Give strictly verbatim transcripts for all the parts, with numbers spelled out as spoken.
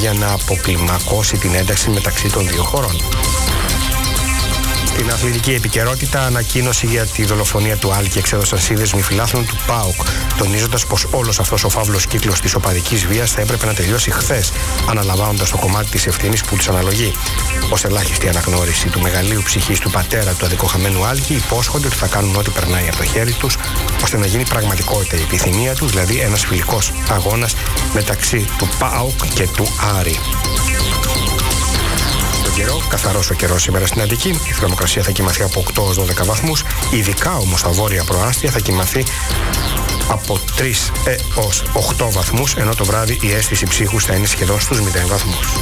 για να αποκλιμακώσει την ένταξη μεταξύ των δύο χωρών. Στην αθλητική επικαιρότητα, ανακοίνωση για τη δολοφονία του Άλκη εξέδωσαν σύνδεσμοι φιλάθλων του ΠΑΟΚ, τονίζοντας πως όλος αυτός ο φαύλος κύκλος της οπαδικής βίας θα έπρεπε να τελειώσει χθες, αναλαμβάνοντας το κομμάτι της ευθύνης που τους αναλογεί. Ως ελάχιστη αναγνώριση του μεγαλείου ψυχής του πατέρα του αδικοχαμένου Άλκη, υπόσχονται ότι θα κάνουν ό,τι περνάει από το χέρι τους, ώστε να γίνει πραγματικότητα η επιθυμία τους, δηλαδή ένας φιλικός αγώνας μεταξύ του ΠΑΟΚ και του Άρη. Καθαρός ο καιρός σήμερα στην Αττική. Η θερμοκρασία θα κοιμαθεί από οκτώ έως δώδεκα βαθμούς. Ειδικά όμως τα βόρεια προάστια θα κοιμαθεί από τρεις έως οκτώ βαθμούς, ενώ το βράδυ η αίσθηση ψύχους θα είναι σχεδόν στους μηδέν βαθμούς.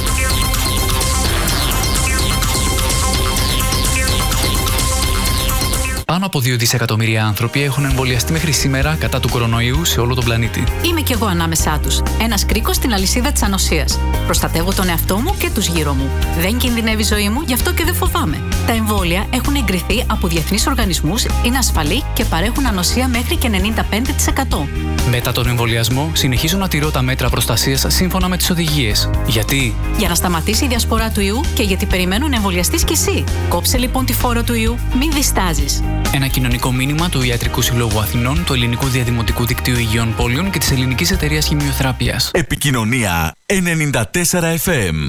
Πάνω από δύο δισεκατομμύρια άνθρωποι έχουν εμβολιαστεί μέχρι σήμερα κατά του κορονοϊού σε όλο τον πλανήτη. Είμαι κι εγώ ανάμεσά τους. Ένας κρίκος στην αλυσίδα της ανοσίας. Προστατεύω τον εαυτό μου και τους γύρω μου. Δεν κινδυνεύει η ζωή μου, γι' αυτό και δεν φοβάμαι. Τα εμβόλια έχουν εγκριθεί από διεθνείς οργανισμούς, είναι ασφαλή και παρέχουν ανοσία μέχρι και ενενήντα πέντε τοις εκατό. Μετά τον εμβολιασμό, συνεχίζω να τηρώ τα μέτρα προστασίας σύμφωνα με τις οδηγίες. Γιατί? Για να σταματήσει η διασπορά του ιού και γιατί περιμένουν να εμβολιαστείς κι εσύ. Κόψε λοιπόν τη φόρο του ιού, μην διστάζεις. Ένα κοινωνικό μήνυμα του Ιατρικού Συλλόγου Αθηνών, του Ελληνικού Διαδημοτικού Δικτύου Υγειών Πόλεων και της Ελληνικής Εταιρείας Χημειοθεραπείας. Επικοινωνία ενενήντα τέσσερα εφ εμ.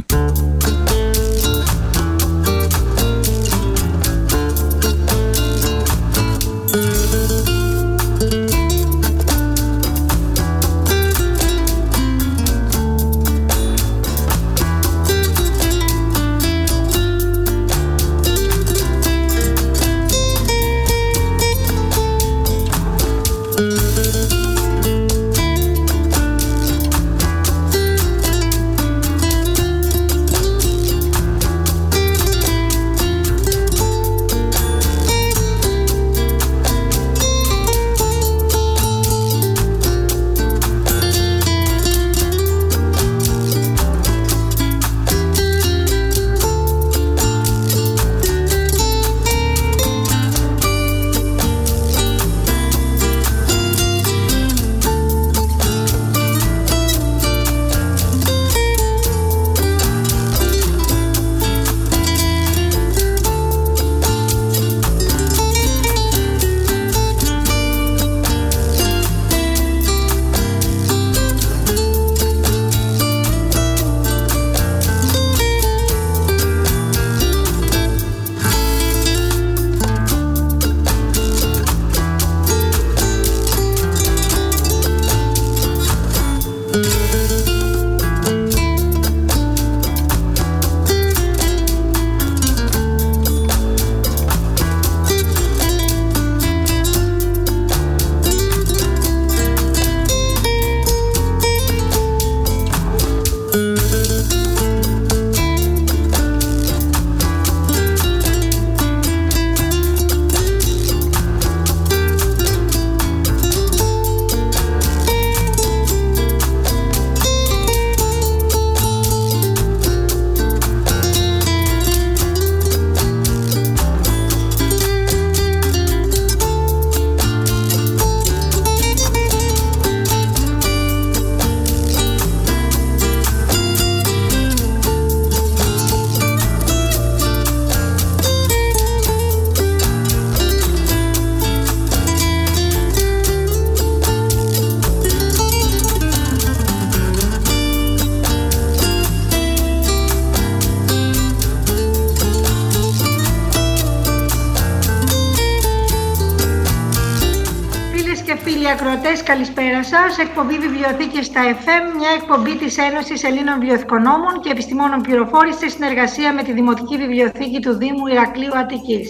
Καλησπέρα σας. Εκπομπή Βιβλιοθήκες στα εφ εμ, μια εκπομπή της Ένωσης Ελλήνων Βιβλιοθηκονόμων και Επιστημόνων Πληροφόρησης σε συνεργασία με τη Δημοτική Βιβλιοθήκη του Δήμου Ηρακλείου Αττικής.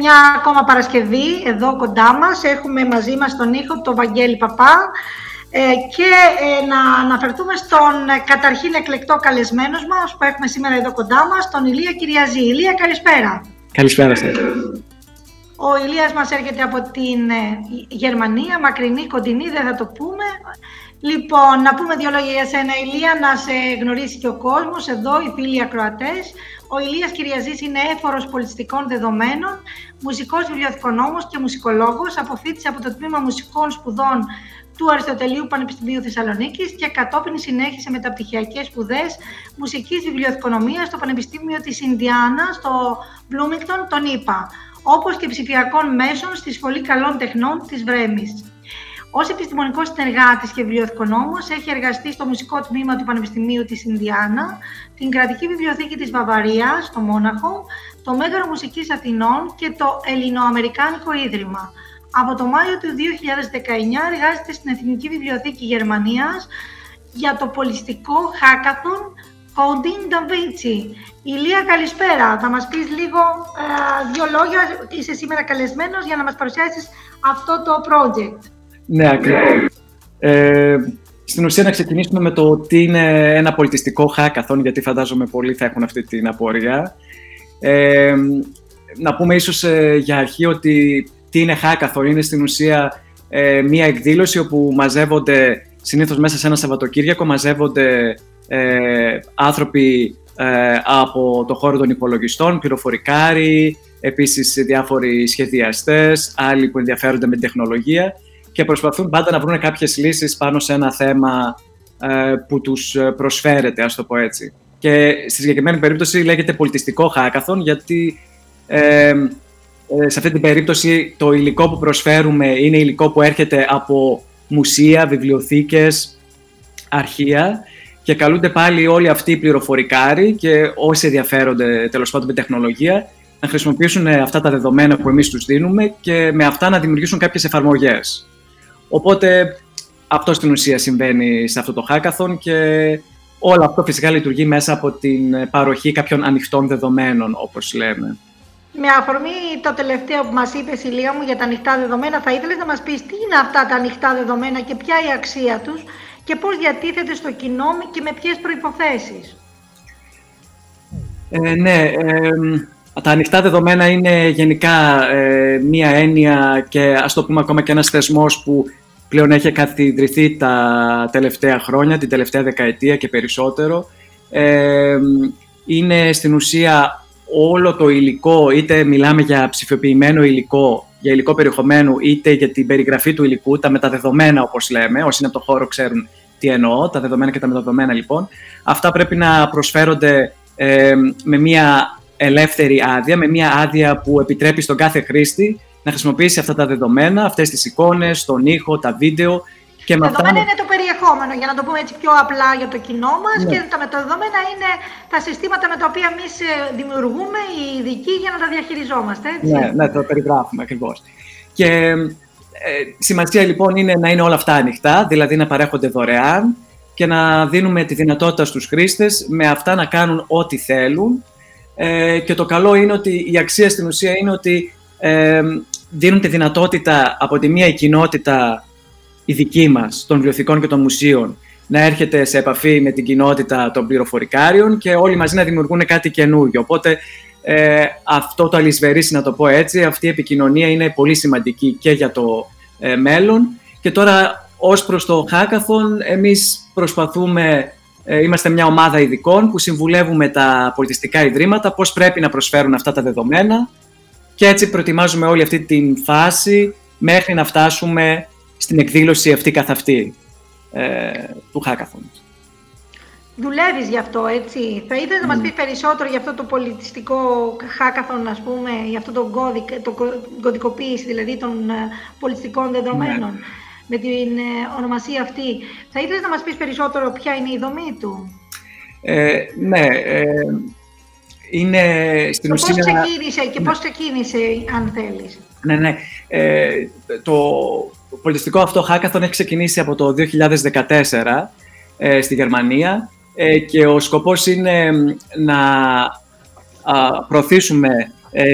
Μια ακόμα Παρασκευή, εδώ κοντά μας, έχουμε μαζί μας τον ήχο, τον Βαγγέλη Παπά και να αναφερθούμε στον καταρχήν εκλεκτό καλεσμένο μας που έχουμε σήμερα εδώ κοντά μας, τον Ηλία Κυριαζή. Ηλία, καλησπέρα. Καλησπέρα σας. Ο Ηλίας μας έρχεται από την Γερμανία, μακρινή, κοντινή, δεν θα το πούμε. Λοιπόν, να πούμε δύο λόγια για σένα, Ηλία, να σε γνωρίσει και ο κόσμος, εδώ οι φίλοι ακροατές. Ο Ηλίας Κυριαζής είναι έφορος πολιτιστικών δεδομένων, μουσικός βιβλιοθηκονόμος και μουσικολόγος, αποφοίτησε από το Τμήμα Μουσικών Σπουδών του Αριστοτελείου Πανεπιστημίου Θεσσαλονίκης και κατόπιν συνέχισε μεταπτυχιακές σπουδές μουσικής βιβλιοθηκονομίας στο Πανεπιστήμιο της Ιντιάνα, στο Bloomington, τον Ι Π Α, όπως και ψηφιακών μέσων στη Σχολή Καλών Τεχνών της Βρέμης. Ως επιστημονικός συνεργάτης και βιβλιοθηκονόμος, έχει εργαστεί στο μουσικό τμήμα του Πανεπιστημίου της Ιντιάνα, την Κρατική Βιβλιοθήκη της Βαβαρίας, στο Μόναχο, το Μέγαρο Μουσικής Αθηνών και το Ελληνοαμερικάνικο Ίδρυμα. Από το Μάιο του δύο χιλιάδες δεκαεννιά εργάζεται στην Εθνική Βιβλιοθήκη Γερμανίας για το πολιστικό hackathon Coding da Vinci. Ηλία, καλησπέρα. Θα μας πεις λίγο ε, δύο λόγια. Είσαι σήμερα καλεσμένος για να μας παρουσιάσεις αυτό το project. Ναι, ακριβώς. Ε, στην ουσία να ξεκινήσουμε με το τι είναι ένα πολιτιστικό hackathon, γιατί φαντάζομαι πολλοί θα έχουν αυτή την απορία. Ε, να πούμε ίσως ε, για αρχή ότι τι είναι hackathon. Είναι στην ουσία ε, μία εκδήλωση όπου μαζεύονται, συνήθως μέσα σε ένα Σαββατοκύριακο, μαζεύονται ε, άνθρωποι ε, από το χώρο των υπολογιστών, πληροφορικάροι, επίσης διάφοροι σχεδιαστές, άλλοι που ενδιαφέρονται με την τεχνολογία, και προσπαθούν πάντα να βρουν κάποιες λύσεις πάνω σε ένα θέμα ε, που τους προσφέρεται, ας το πω έτσι. Και στη συγκεκριμένη περίπτωση λέγεται πολιτιστικό hackathon, γιατί ε, ε, σε αυτή την περίπτωση το υλικό που προσφέρουμε είναι υλικό που έρχεται από μουσεία, βιβλιοθήκες, αρχεία, και καλούνται πάλι όλοι αυτοί οι πληροφορικάροι και όσοι ενδιαφέρονται τέλος πάντων με τεχνολογία να χρησιμοποιήσουν αυτά τα δεδομένα που εμείς τους δίνουμε και με αυτά να δημιουργήσουν κάποιες εφαρμογές. Οπότε αυτό στην ουσία συμβαίνει σε αυτό το hackathon και όλο αυτό φυσικά λειτουργεί μέσα από την παροχή κάποιων ανοιχτών δεδομένων, όπως λέμε. Με αφορμή το τελευταίο που μας είπες, Ηλία μου, για τα ανοιχτά δεδομένα, θα ήθελες να μας πεις τι είναι αυτά τα ανοιχτά δεδομένα και ποια η αξία τους και πώς διατίθεται στο κοινό και με ποιες προϋποθέσεις. Ε, ναι, ε, τα ανοιχτά δεδομένα είναι γενικά ε, μία έννοια και ας το πούμε ακόμα και ένας θεσμός που πλέον έχει καθιδρυθεί τα τελευταία χρόνια, την τελευταία δεκαετία και περισσότερο. Ε, είναι στην ουσία όλο το υλικό, είτε μιλάμε για ψηφιοποιημένο υλικό, για υλικό περιεχομένου, είτε για την περιγραφή του υλικού, τα μεταδεδομένα όπως λέμε, όσοι είναι από το χώρο ξέρουν τι εννοώ, τα δεδομένα και τα μεταδεδομένα λοιπόν. Αυτά πρέπει να προσφέρονται ε, με μία ελεύθερη άδεια, με μια άδεια που επιτρέπει στον κάθε χρήστη να χρησιμοποιήσει αυτά τα δεδομένα, αυτές τις εικόνες, τον ήχο, τα βίντεο. Και με δεδομένα αυτά... είναι το περιεχόμενο, για να το πούμε έτσι πιο απλά για το κοινό μας, ναι. Και τα μεταδεδομένα είναι τα συστήματα με τα οποία εμείς δημιουργούμε, οι ειδικοί, για να τα διαχειριζόμαστε, έτσι. Ναι, ναι, το περιγράφουμε ακριβώς. Και ε, σημασία λοιπόν είναι να είναι όλα αυτά ανοιχτά, δηλαδή να παρέχονται δωρεάν και να δίνουμε τη δυνατότητα στους χρήστες με αυτά να κάνουν ό,τι θέλουν. Ε, και το καλό είναι ότι η αξία στην ουσία είναι ότι ε, δίνουν τη δυνατότητα από τη μία η κοινότητα, η δική μας, των βιβλιοθηκών και των μουσείων, να έρχεται σε επαφή με την κοινότητα των πληροφορικάριων και όλοι μαζί να δημιουργούν κάτι καινούργιο. Οπότε ε, αυτό το αλυσβερίσι, να το πω έτσι, αυτή η επικοινωνία είναι πολύ σημαντική και για το ε, μέλλον. Και τώρα ως προς το hackathon εμείς προσπαθούμε... Είμαστε μια ομάδα ειδικών που συμβουλεύουμε τα πολιτιστικά ιδρύματα πώς πρέπει να προσφέρουν αυτά τα δεδομένα και έτσι προετοιμάζουμε όλη αυτή την φάση μέχρι να φτάσουμε στην εκδήλωση αυτή καθ' αυτή ε, του hackathon. Δουλεύεις γι' αυτό, έτσι. Θα ήθελα να μας πεις περισσότερο για αυτό το πολιτιστικό hackathon, ας πούμε, για αυτό το, κωδικ, το κωδικοποίηση δηλαδή των πολιτιστικών δεδομένων. Ναι. Με την ε, ονομασία αυτή. Θα ήθελες να μας πεις περισσότερο ποια είναι η δομή του? Ε, ναι. Ε, είναι στην το ουσία... Πώς ξεκίνησε και ναι. πώς ξεκίνησε, αν θέλεις. Ναι, ναι. Ε, το πολιτιστικό αυτό hackathon έχει ξεκινήσει από το δύο χιλιάδες δεκατέσσερα ε, στη Γερμανία ε, και ο σκοπός είναι να α, προωθήσουμε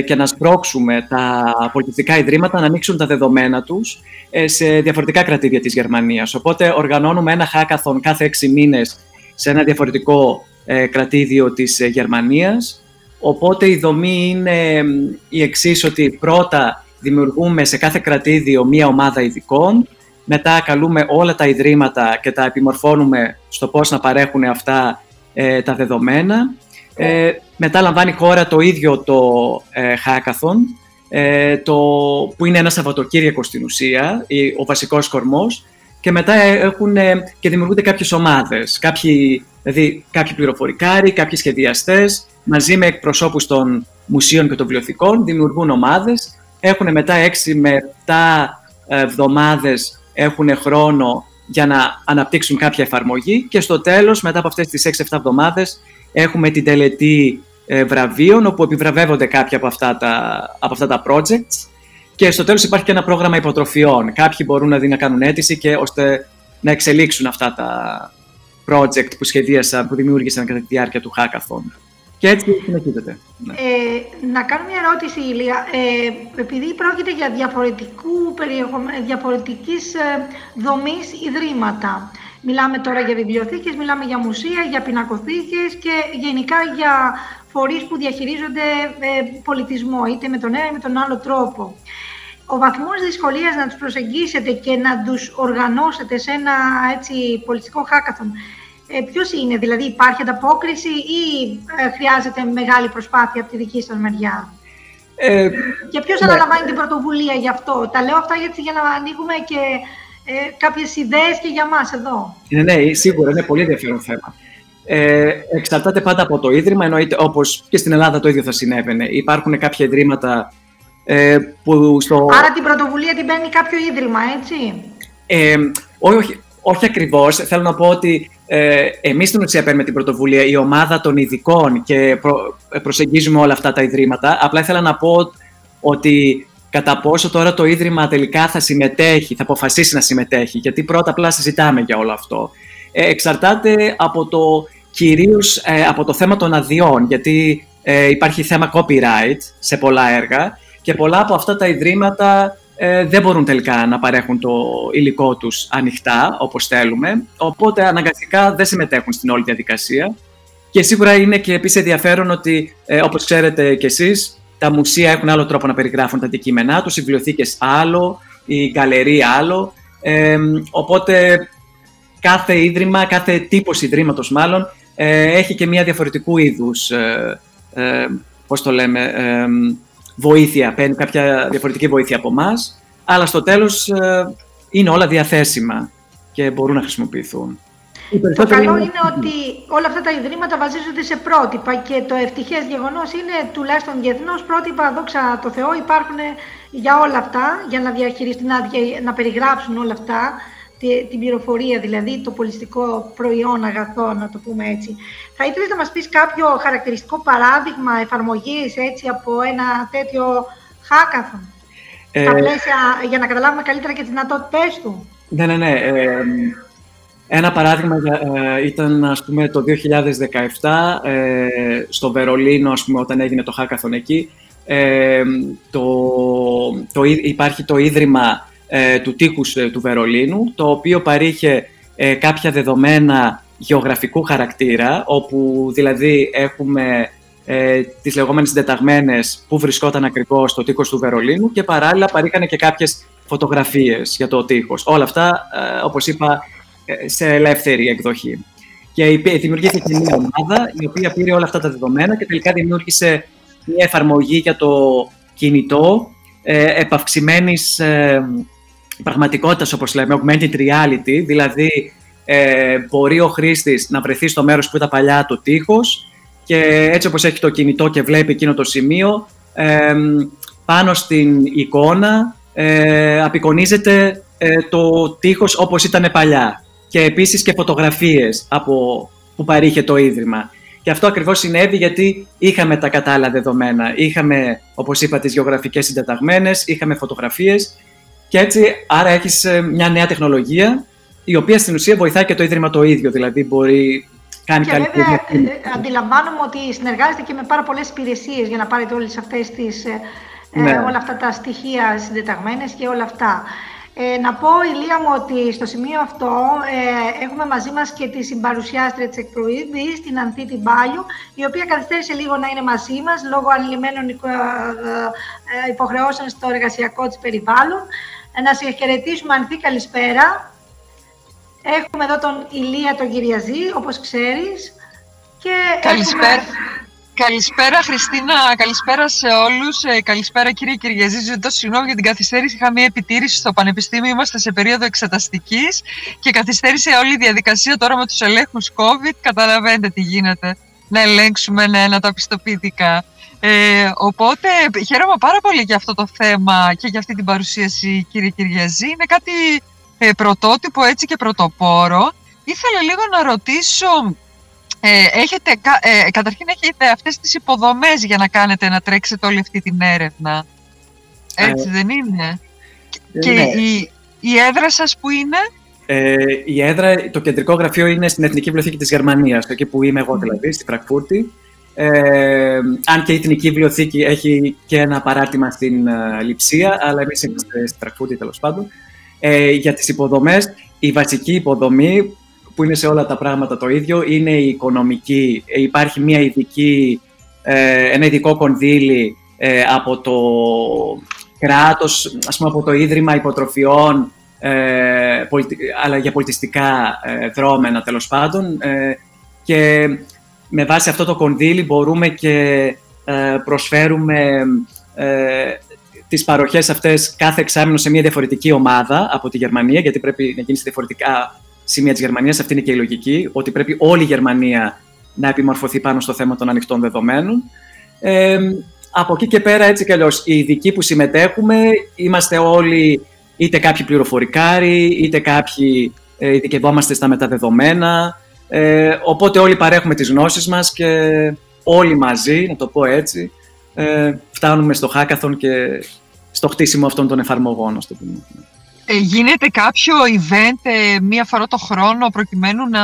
και να σπρώξουμε τα πολιτιστικά ιδρύματα να ανοίξουν τα δεδομένα τους σε διαφορετικά κρατήδια της Γερμανίας. Οπότε οργανώνουμε ένα hackathon κάθε έξι μήνες σε ένα διαφορετικό κρατήδιο της Γερμανίας. Οπότε η δομή είναι η εξής, ότι πρώτα δημιουργούμε σε κάθε κρατήδιο μία ομάδα ειδικών Μετά καλούμε όλα τα ιδρύματα και τα επιμορφώνουμε στο πώς να παρέχουν αυτά ε, τα δεδομένα. Ε, μετά λαμβάνει η χώρα το ίδιο το ε, hackathon, ε, το, που είναι ένα Σαββατοκύριακο στην ουσία, η, ο βασικός κορμός. Και μετά έχουν, ε, και δημιουργούνται κάποιες ομάδες, κάποιοι, δηλαδή κάποιοι πληροφορικάροι, κάποιοι σχεδιαστές, μαζί με εκπροσώπους των μουσείων και των βιβλιοθηκών, δημιουργούν ομάδες. Έχουν μετά έξι με επτά εβδομάδες έχουν χρόνο για να αναπτύξουν κάποια εφαρμογή και στο τέλος, μετά από αυτές τις έξι με επτά εβδομάδες, έχουμε την τελετή ε, βραβείων, όπου επιβραβεύονται κάποια από αυτά, τα, από αυτά τα projects. Και στο τέλος υπάρχει και ένα πρόγραμμα υποτροφιών. Κάποιοι μπορούν να, δει, να κάνουν αίτηση και ώστε να εξελίξουν αυτά τα project που σχεδίασαν, που δημιούργησαν κατά τη διάρκεια του hackathon. Και έτσι συνεχίζεται. Ναι. Ε, να κάνω μια ερώτηση, Ηλία. Ε, επειδή πρόκειται για διαφορετικού περιεχομένου, διαφορετικής ε, δομής ιδρύματα. Μιλάμε τώρα για βιβλιοθήκες, μιλάμε για μουσεία, για πινακοθήκες και γενικά για φορείς που διαχειρίζονται ε, πολιτισμό, είτε με τον ένα ή με τον άλλο τρόπο. Ο βαθμός δυσκολίας να τους προσεγγίσετε και να τους οργανώσετε σε ένα έτσι, πολιτικό hackathon, ε, ποιος είναι, δηλαδή υπάρχει ανταπόκριση ή ε, χρειάζεται μεγάλη προσπάθεια από τη δική σας μεριά? Ε, και ποιος ναι. αναλαμβάνει την πρωτοβουλία γι' αυτό? Τα λέω αυτά γιατί για να ανοίγουμε και ε, κάποιες ιδέες και για μας εδώ. Ναι, ναι, σίγουρα είναι πολύ ενδιαφέρον θέμα. Ε, εξαρτάται πάντα από το ίδρυμα, εννοείται, όπως και στην Ελλάδα το ίδιο θα συνέβαινε. Υπάρχουν κάποια ιδρύματα ε, που στο... Άρα την πρωτοβουλία την παίρνει κάποιο ίδρυμα, έτσι? Ε, ό, όχι, όχι ακριβώς. Θέλω να πω ότι ε, εμείς στην ουσία παίρνουμε την πρωτοβουλία, η ομάδα των ειδικών και προ, προσεγγίζουμε όλα αυτά τα ιδρύματα. Απλά ήθελα να πω ότι κατά πόσο τώρα το ίδρυμα τελικά θα συμμετέχει, θα αποφασίσει να συμμετέχει, γιατί πρώτα απλά συζητάμε για όλο αυτό. Ε, εξαρτάται από το... Κυρίως ε, από το θέμα των αδειών, γιατί ε, υπάρχει θέμα copyright σε πολλά έργα και πολλά από αυτά τα ιδρύματα ε, δεν μπορούν τελικά να παρέχουν το υλικό τους ανοιχτά, όπως θέλουμε. Οπότε αναγκαστικά δεν συμμετέχουν στην όλη διαδικασία. Και σίγουρα είναι και επίσης ενδιαφέρον ότι, ε, όπως ξέρετε κι εσείς, τα μουσεία έχουν άλλο τρόπο να περιγράφουν τα αντικείμενά τους, οι βιβλιοθήκες άλλο, η γκαλερί άλλο. Ε, οπότε κάθε ίδρυμα, κάθε τύπος ιδρύματος μάλλον, έχει και μία διαφορετικού είδους, ε, ε, πώς το λέμε, ε, βοήθεια, παίρνει κάποια διαφορετική βοήθεια από εμάς, αλλά στο τέλος ε, είναι όλα διαθέσιμα και μπορούν να χρησιμοποιηθούν. Το καλό είναι, είναι ότι όλα αυτά τα ιδρύματα βασίζονται σε πρότυπα και το ευτυχές γεγονός είναι, τουλάχιστον διεθνώς, πρότυπα, δόξα τω Θεώ, υπάρχουν για όλα αυτά, για να διαχειριστούν, να, να περιγράψουν όλα αυτά, την πληροφορία, δηλαδή το πολιστικό προϊόν αγαθό, να το πούμε έτσι. Θα ήθελες να μας πεις κάποιο χαρακτηριστικό παράδειγμα εφαρμογής έτσι, από ένα τέτοιο hackathon, ε, στα πλαίσια, για να καταλάβουμε καλύτερα και τις δυνατότητές του? Ναι, ναι, ναι. Ε, ένα παράδειγμα ε, ήταν, ας πούμε, το δύο χιλιάδες δεκαεπτά, ε, στο Βερολίνο, ας πούμε, όταν έγινε το hackathon εκεί, ε, το, το, υπάρχει το Ίδρυμα του τείχους του Βερολίνου, το οποίο παρήχε ε, κάποια δεδομένα γεωγραφικού χαρακτήρα, όπου δηλαδή έχουμε ε, τις λεγόμενες συντεταγμένες που βρισκόταν ακριβώς το τείχος του Βερολίνου και παράλληλα παρήχανε και κάποιες φωτογραφίες για το τείχος. Όλα αυτά, ε, όπως είπα, ε, σε ελεύθερη εκδοχή. Και δημιουργήθηκε μια ομάδα η οποία πήρε όλα αυτά τα δεδομένα και τελικά δημιούργησε μια εφαρμογή για το κινητό ε, επαυξημένης ε, πραγματικότητας, όπως λέμε, augmented reality, δηλαδή ε, μπορεί ο χρήστης να βρεθεί στο μέρος που ήταν παλιά το τείχος και έτσι όπως έχει το κινητό και βλέπει εκείνο το σημείο, ε, πάνω στην εικόνα ε, απεικονίζεται ε, το τείχος όπως ήταν παλιά και επίσης και φωτογραφίες από, που παρήχε το Ίδρυμα. Και αυτό ακριβώς συνέβη γιατί είχαμε τα κατάλληλα δεδομένα. Είχαμε, όπως είπα, τις γεωγραφικές συντεταγμένες, είχαμε φωτογραφίες. Και έτσι, άρα έχεις μια νέα τεχνολογία, η οποία στην ουσία βοηθάει και το Ίδρυμα το ίδιο, δηλαδή μπορεί κάνει και καλύτερη... Και βέβαια, αντιλαμβάνομαι ότι συνεργάζεται και με πάρα πολλές υπηρεσίες για να πάρετε όλες αυτές τις, ναι. ε, όλα αυτά τα στοιχεία συντεταγμένες και όλα αυτά. Ε, να πω, Ηλία μου, ότι στο σημείο αυτό ε, έχουμε μαζί μας και τη συμπαρουσιάστρια της εκπομπής, την Ανθίτη Μπάλιου, η οποία καθυστέρησε λίγο να είναι μαζί μας λόγω ανηλυμένων υποχρεώσεων στο εργασιακό της περιβάλλον. να σε χαιρετήσουμε, Ανθή, καλησπέρα. Έχουμε εδώ τον Ηλία τον Κυριαζή, όπως ξέρεις. Και καλησπέρα. Έχουμε... Καλησπέρα Χριστίνα, καλησπέρα σε όλους. Ε, καλησπέρα κύριε Κυριαζή. Ζητώ συγγνώμη για την καθυστέρηση. Είχα μία επιτήρηση στο Πανεπιστήμιο. Είμαστε σε περίοδο εξεταστικής και καθυστέρησε όλη η διαδικασία τώρα με τους ελέγχους COVID. Καταλαβαίνετε τι γίνεται. Να ελέγξουμε ένα-ένα τα πιστοποιητικά. Ε, οπότε χαίρομαι πάρα πολύ για αυτό το θέμα και για αυτή την παρουσίαση, κύριε Κυριαζή. Είναι κάτι ε, πρωτότυπο έτσι και πρωτοπόρο. Ήθελα λίγο να ρωτήσω. Ε, έχετε, ε, καταρχήν έχετε αυτές τις υποδομές για να κάνετε, να τρέξετε όλη αυτή την έρευνα. Έτσι ε, δεν είναι? Ναι. Και η, η έδρα σας που είναι? Ε, η έδρα, το κεντρικό γραφείο είναι στην Εθνική Βιβλιοθήκη της Γερμανίας, εκεί που είμαι εγώ δηλαδή, στη Φραγκφούρτη. Ε, αν και η Εθνική Βιβλιοθήκη έχει και ένα παράρτημα στην uh, Λειψία, αλλά εμείς είμαστε στη Φραγκφούρτη τέλος πάντων. Ε, για τις υποδομές, η βασική υποδομή που είναι σε όλα τα πράγματα το ίδιο, είναι η οικονομική. Υπάρχει μια ειδική, ένα ειδικό κονδύλι από το κράτος, ας πούμε από το Ίδρυμα Υποτροφιών, αλλά για πολιτιστικά δρόμενα τέλος πάντων. Και με βάση αυτό το κονδύλι μπορούμε και προσφέρουμε τις παροχές αυτές κάθε εξάμηνο σε μια διαφορετική ομάδα από τη Γερμανία, γιατί πρέπει να γίνει σε διαφορετικά σημεία της Γερμανίας. Αυτή είναι και η λογική, ότι πρέπει όλη η Γερμανία να επιμορφωθεί πάνω στο θέμα των ανοιχτών δεδομένων. Ε, από εκεί και πέρα, έτσι κι αλλιώς, οι ειδικοί που συμμετέχουμε, είμαστε όλοι είτε κάποιοι πληροφορικάροι, είτε κάποιοι ειδικευόμαστε στα μεταδεδομένα, ε, οπότε όλοι παρέχουμε τις γνώσεις μας και όλοι μαζί, να το πω έτσι, ε, φτάνουμε στο hackathon και στο χτίσιμο αυτών των εφαρμογών, ας το πούμε. Γίνεται κάποιο event μία φορά το χρόνο προκειμένου να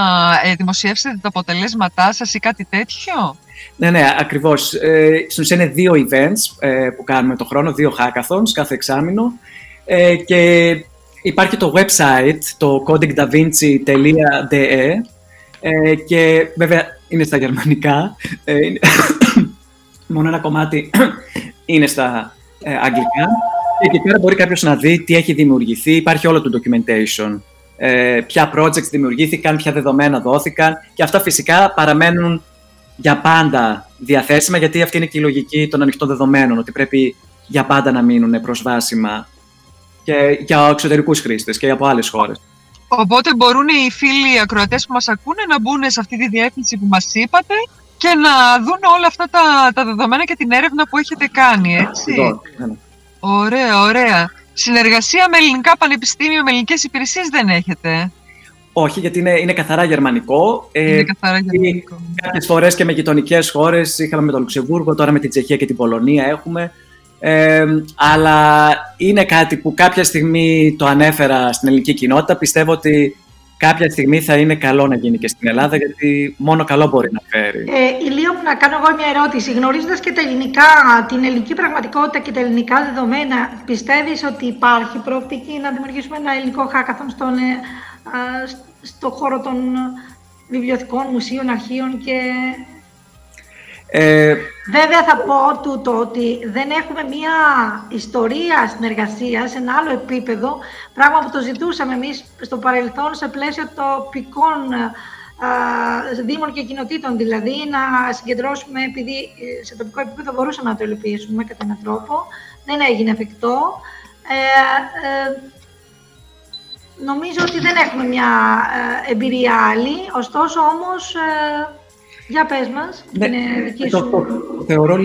δημοσιεύσετε τα αποτελέσματά σας ή κάτι τέτοιο? Ναι, ναι, ακριβώς. Ε, στην ουσία είναι δύο events ε, που κάνουμε το χρόνο, δύο hackathons κάθε εξάμηνο. Ε, και υπάρχει το website, το κόντινγκ ντα βίντσι τελεία ντι ι ε, και βέβαια είναι στα γερμανικά. Ε, μόνο ένα κομμάτι είναι στα ε, αγγλικά. Εκεί πέρα μπορεί κάποιος να δει τι έχει δημιουργηθεί, υπάρχει όλο το documentation, ε, ποια projects δημιουργήθηκαν, ποια δεδομένα δόθηκαν και αυτά φυσικά παραμένουν για πάντα διαθέσιμα, γιατί αυτή είναι και η λογική των ανοιχτών δεδομένων, ότι πρέπει για πάντα να μείνουν προσβάσιμα και για εξωτερικούς χρήστες και από άλλες χώρες. Οπότε μπορούν οι φίλοι ακροατές που μας ακούνε να μπουν σε αυτή τη διεύθυνση που μας είπατε και να δουν όλα αυτά τα, τα δεδομένα και την έρευνα που έχετε κάνει, έτσι. Ωραία, ωραία. Συνεργασία με ελληνικά πανεπιστήμια, με ελληνικές υπηρεσίες δεν έχετε? Όχι, γιατί είναι, είναι καθαρά γερμανικό. Είναι ε, καθαρά γερμανικό. Κάποιες φορές και με γειτονικές χώρες. Είχαμε με το Λουξεμβούργο, τώρα με την Τσεχία και την Πολωνία έχουμε. Ε, αλλά είναι κάτι που κάποια στιγμή το ανέφερα στην ελληνική κοινότητα. Πιστεύω ότι κάποια στιγμή θα είναι καλό να γίνει και στην Ελλάδα, γιατί μόνο καλό μπορεί να φέρει. Ε, Ηλία, να κάνω εγώ μια ερώτηση. Γνωρίζοντας και τα ελληνικά, την ελληνική πραγματικότητα και τα ελληνικά δεδομένα, πιστεύεις ότι υπάρχει προοπτική να δημιουργήσουμε ένα ελληνικό hackathon στον στο χώρο των βιβλιοθηκών, μουσείων, αρχείων και... Ε... Βέβαια θα πω τούτο ότι δεν έχουμε μία ιστορία συνεργασίας σε ένα άλλο επίπεδο, πράγμα που το ζητούσαμε εμείς στο παρελθόν σε πλαίσιο τοπικών α, δήμων και κοινοτήτων, δηλαδή να συγκεντρώσουμε, επειδή σε τοπικό επίπεδο μπορούσαμε να το υλοποιήσουμε κατά έναν τρόπο, δεν έγινε εφικτό. Ε, ε, νομίζω ότι δεν έχουμε μία εμπειρία άλλη, ωστόσο όμως... Ε, Για πες μας, ναι, την δική σου. Το, το, το, θεωρώ,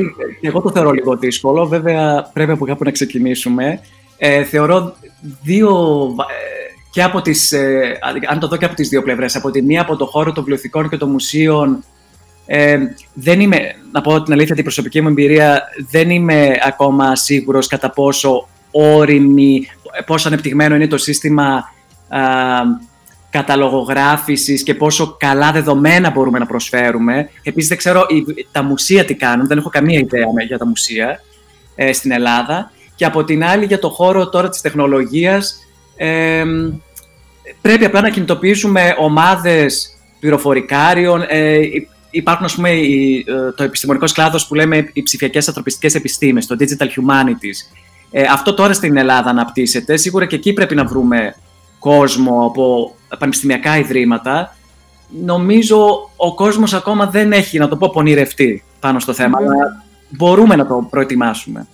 εγώ το θεωρώ λίγο δύσκολο, βέβαια πρέπει από κάπου να ξεκινήσουμε. Ε, θεωρώ δύο, ε, και από τις, ε, αν το δω και από τις δύο πλευρές, από τη μία από το χώρο των βιβλιοθηκών και των μουσείων, ε, δεν είμαι, να πω την αλήθεια, την προσωπική μου εμπειρία, δεν είμαι ακόμα σίγουρος κατά πόσο όριμη, πόσο ανεπτυγμένο είναι το σύστημα α, καταλογογράφησης και πόσο καλά δεδομένα μπορούμε να προσφέρουμε. Επίσης, δεν ξέρω τα μουσεία τι κάνουν, δεν έχω καμία ιδέα για τα μουσεία ε, στην Ελλάδα. Και από την άλλη, για το χώρο τώρα της τεχνολογίας, ε, πρέπει απλά να κινητοποιήσουμε ομάδες πληροφορικάριων. Ε, υπάρχουν, ας πούμε, η, το επιστημονικός κλάδος που λέμε οι ψηφιακές ανθρωπιστικές επιστήμες, το digital humanities. Ε, αυτό τώρα στην Ελλάδα αναπτύσσεται. Σίγουρα και εκεί πρέπει να βρούμε κόσμο από πανεπιστημιακά ιδρύματα. Νομίζω ο κόσμος ακόμα δεν έχει, να το πω, πονηρευτεί πάνω στο θέμα, αλλά μπορούμε να το προετοιμάσουμε.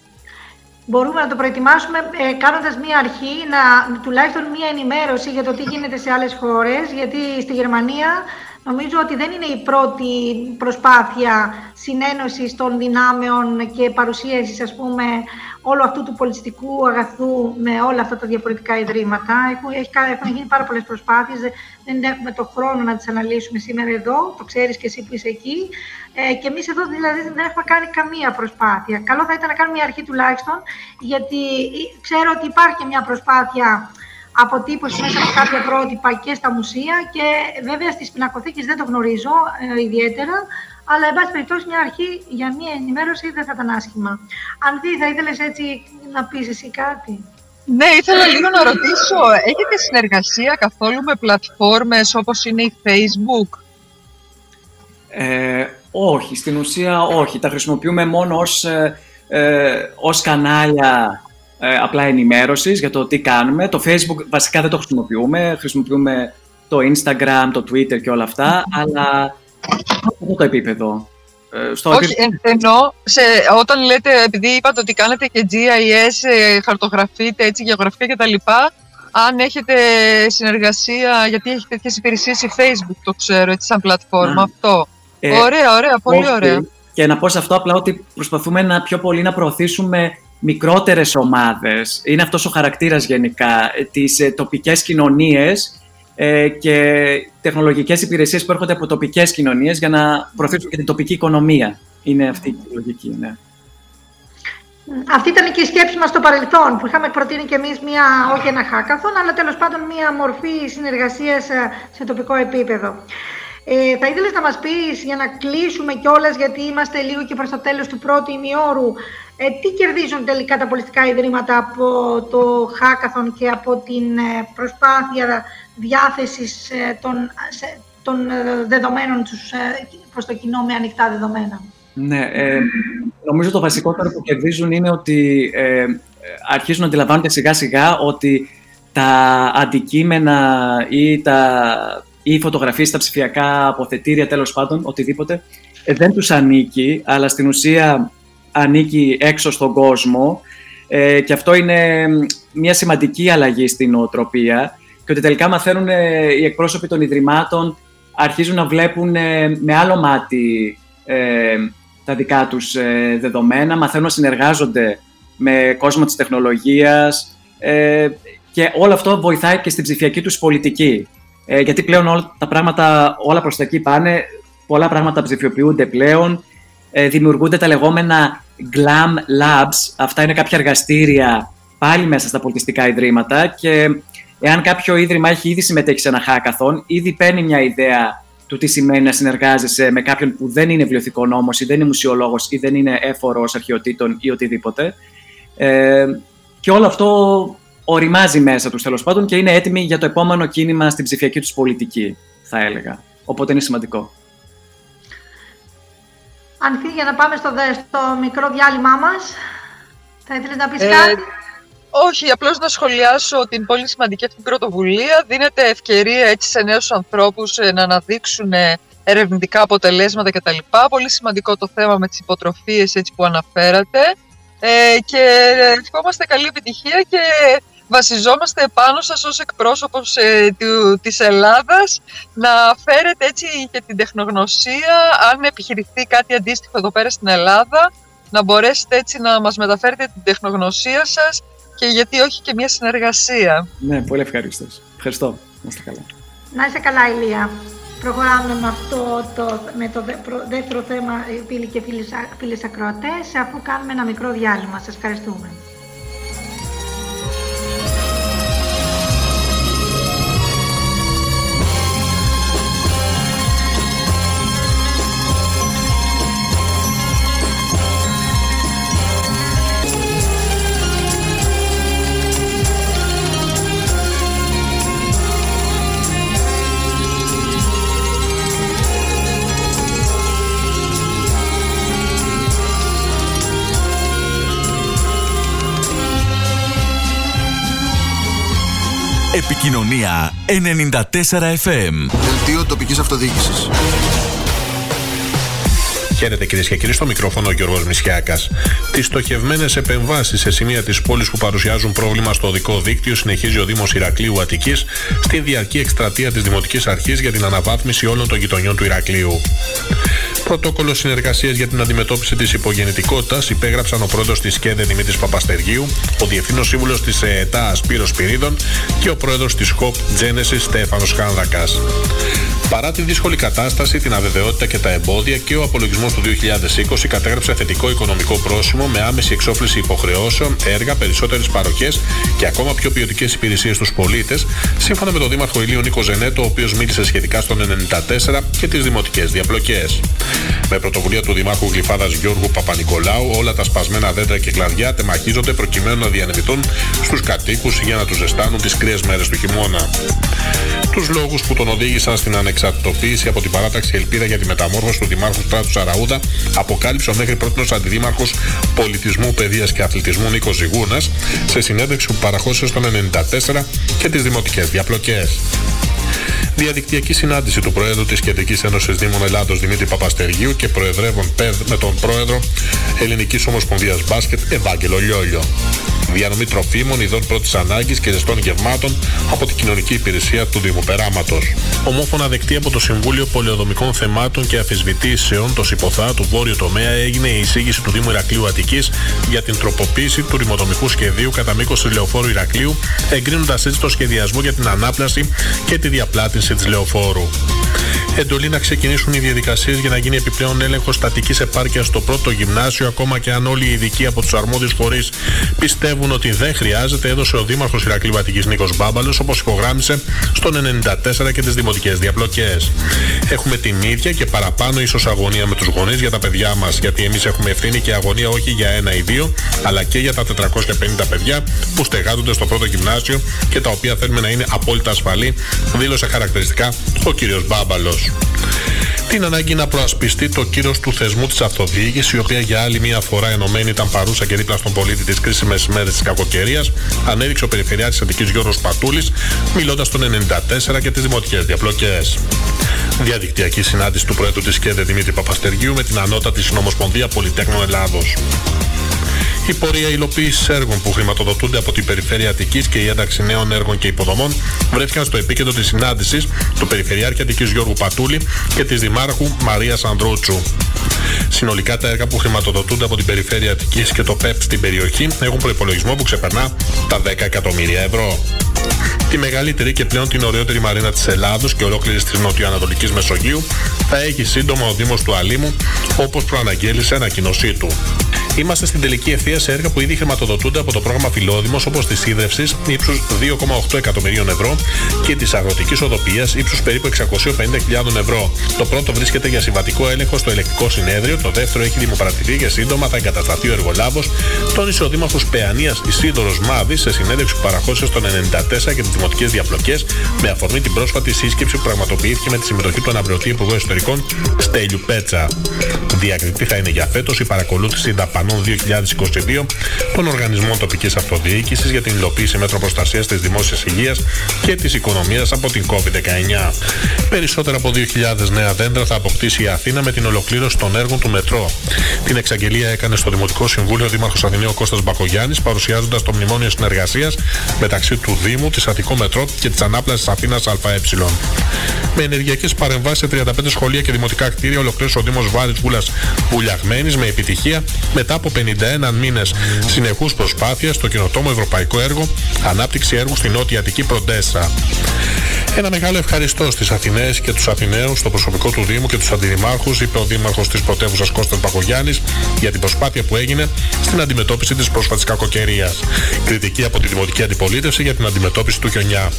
Μπορούμε να το προετοιμάσουμε ε, κάνοντας μία αρχή, να, τουλάχιστον μία ενημέρωση για το τι γίνεται σε άλλες χώρες, γιατί στη Γερμανία νομίζω ότι δεν είναι η πρώτη προσπάθεια συνένωσης των δυνάμεων και παρουσίασης, ας πούμε, όλου αυτού του πολιτιστικού αγαθού με όλα αυτά τα διαφορετικά ιδρύματα. Έχουν, έχουν γίνει πάρα πολλές προσπάθειες, δεν έχουμε το χρόνο να τις αναλύσουμε σήμερα εδώ, το ξέρεις και εσύ που είσαι εκεί. Ε, και εμείς εδώ δηλαδή δεν έχουμε κάνει καμία προσπάθεια. Καλό θα ήταν να κάνουμε μια αρχή τουλάχιστον, γιατί ξέρω ότι υπάρχει και μια προσπάθεια αποτύπωση μέσα από κάποια πρότυπα και στα μουσεία, και βέβαια στις πινακοθήκες δεν το γνωρίζω ε, ιδιαίτερα, αλλά εν πάση περιπτώσει μια αρχή για μια ενημέρωση δεν θα ήταν άσχημα. Αν δει, θα ήθελες έτσι να πεις εσύ κάτι? Ναι, ήθελα λίγο να ρωτήσω, έχετε συνεργασία καθόλου με πλατφόρμες όπως είναι η Facebook? Ε, όχι, στην ουσία όχι. Τα χρησιμοποιούμε μόνο ως, ε, ε, ως κανάλια ε, απλά ενημέρωσης για το τι κάνουμε. Το Facebook βασικά δεν το χρησιμοποιούμε. Χρησιμοποιούμε το Instagram, το Twitter και όλα αυτά, αλλά αυτό το επίπεδο. Ε, στο όχι, επίπεδο... εννοώ, σε, όταν λέτε, επειδή είπατε ότι κάνετε και τζι άι ες, ε, χαρτογραφείτε έτσι, γεωγραφικά κτλ. Αν έχετε συνεργασία, γιατί έχει τέτοιες υπηρεσίες η Facebook, το ξέρω, έτσι, σαν πλατφόρμα, yeah. αυτό. Ε, ωραία, ωραία, πολύ όχι. ωραία. Και να πω σε αυτό απλά ότι προσπαθούμε να, πιο πολύ να προωθήσουμε μικρότερες ομάδες. Είναι αυτός ο χαρακτήρας γενικά, τις ε, τοπικές κοινωνίες ε, και τεχνολογικές υπηρεσίες που έρχονται από τοπικές κοινωνίες για να προωθήσουμε και την τοπική οικονομία. Είναι αυτή η λογική, ναι. Αυτή ήταν και η σκέψη μας στο παρελθόν, που είχαμε προτείνει και εμείς μία, όχι ένα hackathon, αλλά τέλος πάντων μία μορφή συνεργασίας σε τοπικό επίπεδο. Ε, θα ήθελες να μας πεις, για να κλείσουμε κιόλας, γιατί είμαστε λίγο και προς το τέλος του πρώτου ημιώρου, ε, τι κερδίζουν τελικά τα πολιτιστικά ιδρύματα από το hackathon και από την προσπάθεια διάθεσης των, των δεδομένων τους προς το κοινό με ανοιχτά δεδομένα? Ναι, ε, νομίζω το βασικότερο που κερδίζουν είναι ότι ε, αρχίζουν να αντιλαμβάνονται σιγά σιγά ότι τα αντικείμενα ή τα... ή φωτογραφίες στα ψηφιακά αποθετήρια, τέλος πάντων, οτιδήποτε, δεν τους ανήκει, αλλά στην ουσία ανήκει έξω στον κόσμο. Ε, και αυτό είναι μια σημαντική αλλαγή στην νοοτροπία, και ότι τελικά μαθαίνουν ε, οι εκπρόσωποι των ιδρυμάτων, αρχίζουν να βλέπουν ε, με άλλο μάτι ε, τα δικά τους ε, δεδομένα, μαθαίνουν να συνεργάζονται με κόσμο της τεχνολογίας ε, και όλο αυτό βοηθάει και στην ψηφιακή τους πολιτική. Ε, γιατί πλέον όλα τα πράγματα, όλα προς τα εκεί πάνε, πολλά πράγματα ψηφιοποιούνται πλέον, ε, δημιουργούνται τα λεγόμενα glam labs, αυτά είναι κάποια εργαστήρια πάλι μέσα στα πολιτιστικά ιδρύματα, και εάν κάποιο ίδρυμα έχει ήδη συμμετέχει σε ένα hackathon, ήδη παίρνει μια ιδέα του τι σημαίνει να συνεργάζεσαι με κάποιον που δεν είναι βιβλιοθηκονόμος ή δεν είναι μουσιολόγος ή δεν είναι έφορος αρχαιοτήτων ή οτιδήποτε, ε, και όλο αυτό οριμάζει μέσα τους, τέλος πάντων, και είναι έτοιμοι για το επόμενο κίνημα στην ψηφιακή τους πολιτική, θα έλεγα. Οπότε είναι σημαντικό. Ανθή, για να πάμε στο, δε, στο μικρό διάλειμμά μας, θα ήθελες να πεις ε, κάτι? Όχι, απλώς να σχολιάσω την πολύ σημαντική αυτή πρωτοβουλία. Δίνεται ευκαιρία έτσι σε νέους ανθρώπους να αναδείξουν ερευνητικά αποτελέσματα κτλ. Πολύ σημαντικό το θέμα με τις υποτροφίες έτσι, που αναφέρατε. Ε, και ευχόμαστε καλή επιτυχία και βασιζόμαστε επάνω σας ως εκπρόσωπος ε, του, της Ελλάδας να φέρετε έτσι και την τεχνογνωσία, αν επιχειρηθεί κάτι αντίστοιχο εδώ πέρα στην Ελλάδα, να μπορέσετε έτσι να μας μεταφέρετε την τεχνογνωσία σας και γιατί όχι και μια συνεργασία. Ναι, πολύ ευχαριστώ. Ευχαριστώ. Να είστε καλά. Να είστε καλά, Ηλία. Προχωράμε με αυτό το, με το δεύτερο θέμα, φίλοι και φίλες ακροατές, αφού κάνουμε ένα μικρό διάλειμμα. Σας ευχαριστούμε. Επικοινωνία ενενήντα τέσσερα εφ εμ. Δελτίο τοπικής αυτοδιοίκησης. Χαίρετε κυρίες και κύριοι, στο μικρόφωνο ο Γιώργος Μησιάκας. Τις στοχευμένες επεμβάσεις σε σημεία της πόλης που παρουσιάζουν πρόβλημα στο οδικό δίκτυο συνεχίζει ο Δήμος Ηρακλείου Αττικής στη διαρκή εκστρατεία της Δημοτικής Αρχής για την αναβάθμιση όλων των γειτονιών του Ηρακλείου. Πρωτόκολλο συνεργασίας για την αντιμετώπιση της υπογεννητικότητας υπέγραψαν ο πρόεδρος της ΚΕΔΕ Δημήτρης Παπαστεργίου, ο διευθύνων σύμβουλος της ΕΕΤΑ Σπύρος Πυρίδων και ο πρόεδρος της ΧΟΠ Genesis Στέφανος Χάνδρακας. Παρά τη δύσκολη κατάσταση, την αβεβαιότητα και τα εμπόδια και ο απολογισμός του δύο χιλιάδες είκοσι κατέγραψε θετικό οικονομικό πρόσημο με άμεση εξόφληση υποχρεώσεων, έργα, περισσότερες παροχές και ακόμα πιο ποιοτικές υπηρεσίες στους πολίτες, σύμφωνα με τον Δήμαρχο Ηλίου Νίκο Ζενέτο, ο οποίος μίλησε σχετικά στον ενενήντα τέσσερα και τις δημοτικές διαπλοκές. Με πρωτοβουλία του Δημάρχου Γλυφάδας Γιώργου Παπα-Νικολάου, όλα τα σπασμένα δέντρα και κλαδιά τεμαχίζονται προκειμένου να διανεμηθούν στους κατοίκους για να τους ζεστάνουν τις κρύες μέρες του χειμώνα. Τους λόγους που τον οδήγησαν στην ανεξαρτητοποίηση από την παράταξη Ελπίδα για τη μεταμόρφωση του Δημάρχου Στράτους Αραούδα αποκάλυψε ο μέχρι πρώτος αντιδήμαρχος Πολιτισμού, Παιδείας και Αθλητισμού Νίκος Ζιγούνας σε συνέντευξη που παραχώρησε στον ενενήντα τέσσερα και τις δημοτικές διαπλοκές. Διαδικτυακή συνάντηση του Προέδρου της Κεντρικής Ένωσης Δήμων Ελλάδος Δημήτρη Παπαστεργίου και Προεδρεύων ΠΕΔ με τον Πρόεδρο Ελληνικής Ομοσπονδίας Μπάσκετ Ευάγγελο Λιόλιο. Διανομή τροφίμων, ειδών πρώτης ανάγκης και ζεστών γευμάτων από την κοινωνική υπηρεσία του Δήμου Περάματος. Ομόφωνα δεκτή από το Συμβούλιο Πολεοδομικών Θεμάτων και Αφισβητήσεων, το ΣΥΠΟΘΑ του Βόρειο Τομέα, έγινε η εισήγηση του Δήμου Ηρακλείου Αττικής για την τροποποίηση του ρημοδομικού σχεδίου κατά μήκος της λεωφόρου Ηρακλείου, εγκρίνοντας έτσι το σχεδιασμό για την ανάπλαση και τη διαπλάτηση της λεωφόρου. Εντολή να ξεκινήσουν οι διαδικασίες για να γίνει επιπλέον έλεγχος στατικής επάρκειας στο πρώτο γυμνάσιο, ακόμα και αν όλοι οι ειδικοί από τους αρμόδιους φορείς πιστεύουν ότι δεν χρειάζεται, έδωσε ο Δήμαρχος Ηρακλείου Αττικής Νίκος Μπάμπαλος, όπως υπογράμμισε στον ενενήντα τέσσερα και τις δημοτικές διαπλοκές. Έχουμε την ίδια και παραπάνω ίσως αγωνία με τους γονείς για τα παιδιά μας, γιατί εμείς έχουμε ευθύνη και αγωνία όχι για ένα ή δύο, αλλά και για τα τετρακόσια πενήντα παιδιά που στεγάζονται στο πρώτο γυμνάσιο και τα οποία θέλουμε να είναι απόλυτα ασφαλή, δήλωσε χαρακτηριστικά ο κ. Μπάμπαλος. Την ανάγκη να προασπιστεί το κύρος του θεσμού της αυτοδιοίκησης, η οποία για άλλη μία φορά ενωμένη ήταν παρούσα και δίπλα στον πολίτη τις κρίσιμες μέρες της κακοκαιρίας, ανέδειξε ο Περιφερειάρχης Αττικής Γιώργος Πατούλης, μιλώντας στον ενενήντα τέσσερα και τις δημοτικές διαπλοκές. Διαδικτυακή συνάντηση του Προέδρου της ΚΕΔΕ Δημήτρη Παπαστεργίου με την Ανώτατη Συνομοσπονδία Πολυτέχνων Ελλάδος. Η πορεία υλοποίησης έργων που χρηματοδοτούνται από την Περιφέρεια Αττικής και η ένταξη νέων έργων και υποδομών βρέθηκαν στο επίκεντρο της συνάντησης του Περιφερειάρχη Αττικής Γιώργου Πατούλη και της Δημάρχου Μαρίας Ανδρούτσου. Συνολικά τα έργα που χρηματοδοτούνται από την Περιφέρεια Αττικής και το ΠΕΠ στην περιοχή έχουν προϋπολογισμό που ξεπερνά τα δέκα εκατομμύρια ευρώ. Τη μεγαλύτερη και πλέον την ωραιότερη μαρίνα της Ελλάδος και ολόκληρης της νοτιοανατολικής Μεσογείου θα έχει σύντομα ο Δήμος του Αλήμου, όπως προαναγγέλισε ανακοίνωσή του. Είμαστε στην τελική ευθεία σε έργα που ήδη χρηματοδοτούνται από το πρόγραμμα Φιλόδημος, όπως της ίδρυυσης ύψους δύο κόμμα οκτώ εκατομμυρίων ευρώ και της αγροτικής οδοποιίας ύψους περίπου εξακόσιες πενήντα χιλιάδες ευρώ. Το πρώτο βρίσκεται για συμβατικό έλεγχο στο ελεκτικό συνέδριο, το δεύτερο έχει δημοπρατηθεί και σύντομα θα εγκατασταθεί ο εργολάβος, τόνισε ο Δήμαρχος Παιανίας Ισίδωρος Μάδης σε συνέντευξη που παραχώρησε στον ενενήντα τέσσερα και τις δημοτικές διαπλοκές, με αφορμή την πρόσφατη σύσκεψη που πραγματοποιήθηκε με τη συμμετοχή του αναπληρωτή Υπουργού Εσωτερικών Στέλιου Πέτσα. Διακριτή θα είναι για φέτος η παρακολούθηση δαπανών δύο χιλιάδες είκοσι δύο των Οργανισμών Τοπικής Αυτοδιοίκησης για την υλοποίηση μέτρων προστασίας της δημόσιας υγείας και της οικονομίας από την κόβιντ δεκαεννιά. Περισσότερα από δύο χιλιάδες νέα δέντρα θα αποκτήσει η Αθήνα με την ολοκλήρωση των έργων του μετρό. Την εξαγγελία έκανε στο Δημοτικό Συμβούλιο ο Δήμαρχος Αθηναίου Κώστας Μπακογιάννης, παρουσιάζοντας το μνημόνιο συνεργασίας μεταξύ του Δήμου, της Αττικό Μετρό και της Ανάπλασης Αθήνας ΑΕ. Με ενεργειακές παρεμβάσεις σε τριάντα πέντε σχολεία και δημοτικά κτίρια ολοκλήρωσε ο Δήμος Βάρης Βούλας Βουλιαγμένης με επιτυχία μετά από πενήντα ένα μήνες συνεχούς προσπάθειας στο καινοτόμο ευρωπαϊκό έργο Ανάπτυξη έργου στην Νότια Αττική Προντέσσα. Ένα μεγάλο ευχαριστώ στις Αθηναίες και τους Αθηναίους, στο προσωπικό του Δήμου και τους αντιδημάρχους, είπε ο Δήμαρχος της πρωτεύουσας Κώστας Μπακογιάννης, για την προσπάθεια που έγινε στην αντιμετώπιση της πρόσφατης κακοκαιρίας. Κριτική από τη Δημοτική Αντιπολίτευση για την αντιμετώπιση του χιονιά.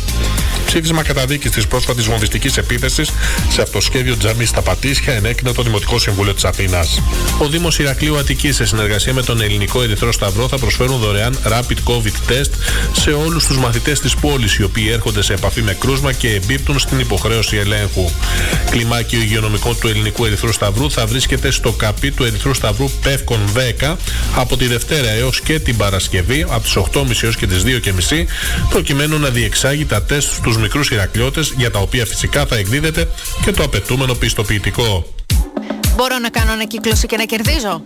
ψήφισμα καταδίκης της πρόσφατης βομβιστικής επίθεσης σε αυτοσχέδιο τζαμί στα Πατήσια ενέκρινε το Δημοτικό Συμβούλιο της Αθήνας. Ο Δήμος Ηρακλείου Αττικής, σε συνεργασία με τον Ελληνικό Ερυθρό Σταυρό, θα προσφέρουν δωρεάν rapid COVID test σε όλους τους μαθητές της πόλης, οι οποίοι έρχονται σε επαφή με κρούσμα και εμπίπτουν στην υποχρέωση ελέγχου. Κλιμάκιο υγειονομικό του Ελληνικού Ερυθρού Σταυρού θα βρίσκεται στο καπί του Ερυθρού Σταυρού Πεύκον δέκα από τη Δευτέρα έως και την Παρασκευή, από τις οκτώ και τριάντα έως και τις δύο και τριάντα, προκειμένου να διεξάγει τα τεστ στους μικρούς Ηρακλειώτες, για τα οποία φυσικά θα εκδίδεται και το απαιτούμενο πιστοποιητικό. Μπορώ να κάνω ανακύκλωση και να κερδίζω?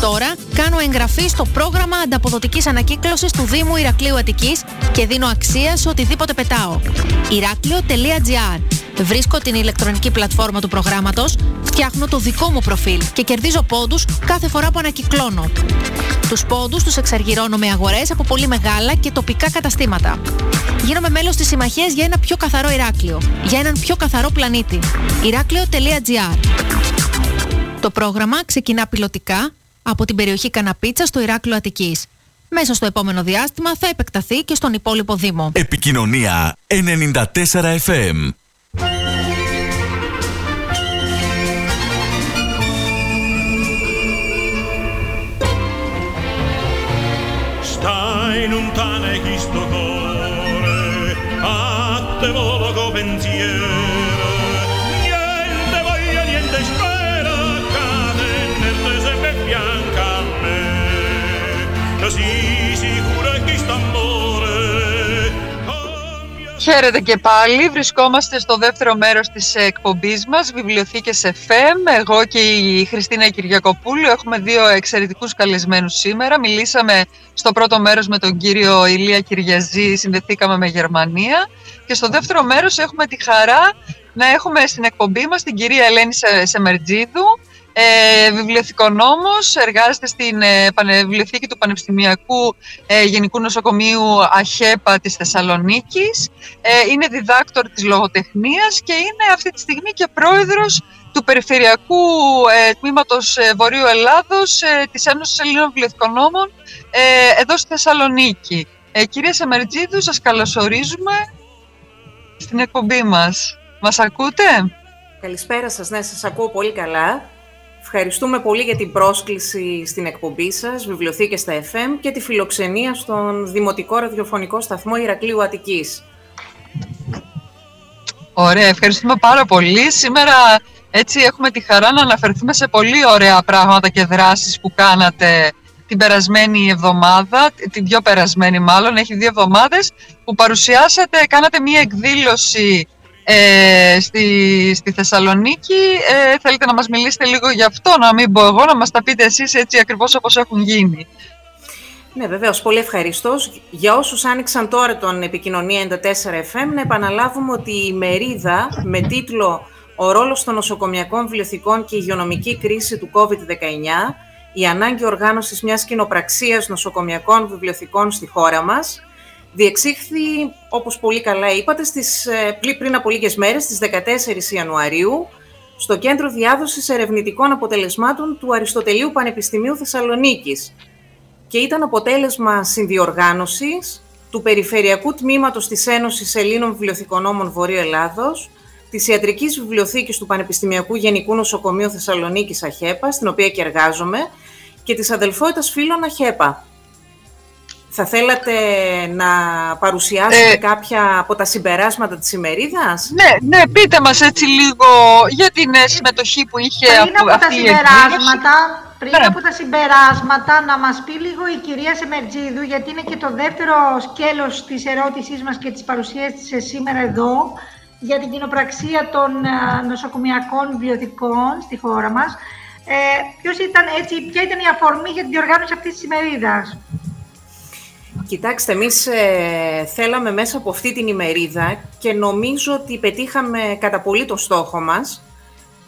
Τώρα κάνω εγγραφή στο πρόγραμμα ανταποδοτικής ανακύκλωσης του Δήμου Ηρακλείου Αττικής και δίνω αξία σε οτιδήποτε πετάω. ηράκλειο τελεία τζι άρ. Βρίσκω την ηλεκτρονική πλατφόρμα του προγράμματος, φτιάχνω το δικό μου προφίλ και κερδίζω πόντους κάθε φορά που ανακυκλώνω. Τους πόντους τους εξαργυρώνω με αγορές από πολύ μεγάλα και τοπικά καταστήματα. Γίνομαι μέλος της συμμαχίας για ένα πιο καθαρό Ηράκλειο, για έναν πιο καθαρό πλανήτη. ηράκλειο τελεία τζι άρ. Το πρόγραμμα ξεκινά πιλωτικά από την περιοχή Καναπίτσα στο Ηράκλειο Αττικής. Μέσα στο επόμενο διάστημα θα επεκταθεί και στον υπόλοιπο Δήμο. Επικοινωνία ενενήντα τέσσερα εφ εμ. Stai lontana e chi sto cuore a te volo pensiero, niente voglia, niente spera, cade nel sempre bianca a me, così sicura che sta amore. Χαίρετε και πάλι. Βρισκόμαστε στο δεύτερο μέρος της εκπομπής μας, Βιβλιοθήκες εφ εμ. Εγώ και η Χριστίνα Κυριακοπούλου έχουμε δύο εξαιρετικούς καλεσμένους σήμερα. Μιλήσαμε στο πρώτο μέρος με τον κύριο Ηλία Κυριαζή, συνδεθήκαμε με Γερμανία. Και στο δεύτερο μέρος έχουμε τη χαρά να έχουμε στην εκπομπή μας την κυρία Ελένη Σεμερτζίδου, Ε, βιβλιοθηκονόμος, εργάζεται στην ε, Βιβλιοθήκη του Πανεπιστημιακού ε, Γενικού Νοσοκομείου ΑΧΕΠΑ της Θεσσαλονίκης, ε, είναι διδάκτορ της λογοτεχνίας και είναι αυτή τη στιγμή και πρόεδρος του Περιφερειακού ε, Τμήματος ε, Βορείου Ελλάδος ε, της Ένωσης Ελλήνων Βιβλιοθηκονόμων ε, εδώ στη Θεσσαλονίκη. Ε, κυρία Σεμερτζίδου, σας καλωσορίζουμε στην εκπομπή μας. Μας ακούτε? Καλησπέρα σας, ναι, σας ακούω πολύ καλά. Ευχαριστούμε πολύ για την πρόσκληση στην εκπομπή σας, Βιβλιοθήκες στα εφ εμ, και τη φιλοξενία στον Δημοτικό Ραδιοφωνικό Σταθμό Ηρακλείου Αττικής. Ωραία, ευχαριστούμε πάρα πολύ. Σήμερα έτσι έχουμε τη χαρά να αναφερθούμε σε πολύ ωραία πράγματα και δράσεις που κάνατε την περασμένη εβδομάδα, την πιο περασμένη μάλλον, έχει δύο εβδομάδες, που παρουσιάσατε, κάνατε μία εκδήλωση Ε, στη, στη Θεσσαλονίκη. Ε, θέλετε να μας μιλήσετε λίγο γι' αυτό, να μην πω εγώ, να μας τα πείτε εσείς έτσι ακριβώς όπως έχουν γίνει? Ναι, βεβαίως, πολύ ευχαριστώς. Για όσους άνοιξαν τώρα τον Επικοινωνία ενενήντα τέσσερα εφ εμ, να επαναλάβουμε ότι η μερίδα με τίτλο «Ο ρόλος των νοσοκομιακών βιβλιοθηκών και η υγειονομική κρίση του κόβιντ δεκαεννιά, η ανάγκη οργάνωσης μιας κοινοπραξίας νοσοκομιακών βιβλιοθηκών στη χώρα μας», διεξήχθη, όπως πολύ καλά είπατε, στις, πριν από λίγες μέρες, στις δεκατέσσερις Ιανουαρίου, στο Κέντρο Διάδοσης Ερευνητικών Αποτελεσμάτων του Αριστοτελείου Πανεπιστημίου Θεσσαλονίκης. Και ήταν αποτέλεσμα συνδιοργάνωσης του Περιφερειακού Τμήματος της Ένωσης Ελλήνων Βιβλιοθηκονόμων Βορείου Ελλάδος, της Ιατρικής Βιβλιοθήκης του Πανεπιστημιακού Γενικού Νοσοκομείου Θεσσαλονίκης ΑΧΕΠΑ, στην οποία και εργάζομαι, και της Αδελφότητας Φίλων ΑΧΕΠΑ. Θα θέλατε να παρουσιάσετε ε, κάποια από τα συμπεράσματα της ημερίδας? Ναι, ναι, πείτε μας έτσι λίγο για την συμμετοχή που είχε πριν από αυτή τα συμπεράσματα, η Πριν ναι. από τα συμπεράσματα, να μας πει λίγο η κυρία Σεμερτζίδου, γιατί είναι και το δεύτερο σκέλος της ερώτησής μας και της παρουσίας της σήμερα εδώ, για την κοινοπραξία των νοσοκομιακών βιβλιοθηκών στη χώρα μας. Ε, ποιος ήταν, έτσι, ποια ήταν η αφορμή για την διοργάνωση αυτής της ημερίδας? Κοιτάξτε, εμείς ε, θέλαμε μέσα από αυτή την ημερίδα, και νομίζω ότι πετύχαμε κατά πολύ τον στόχο μας,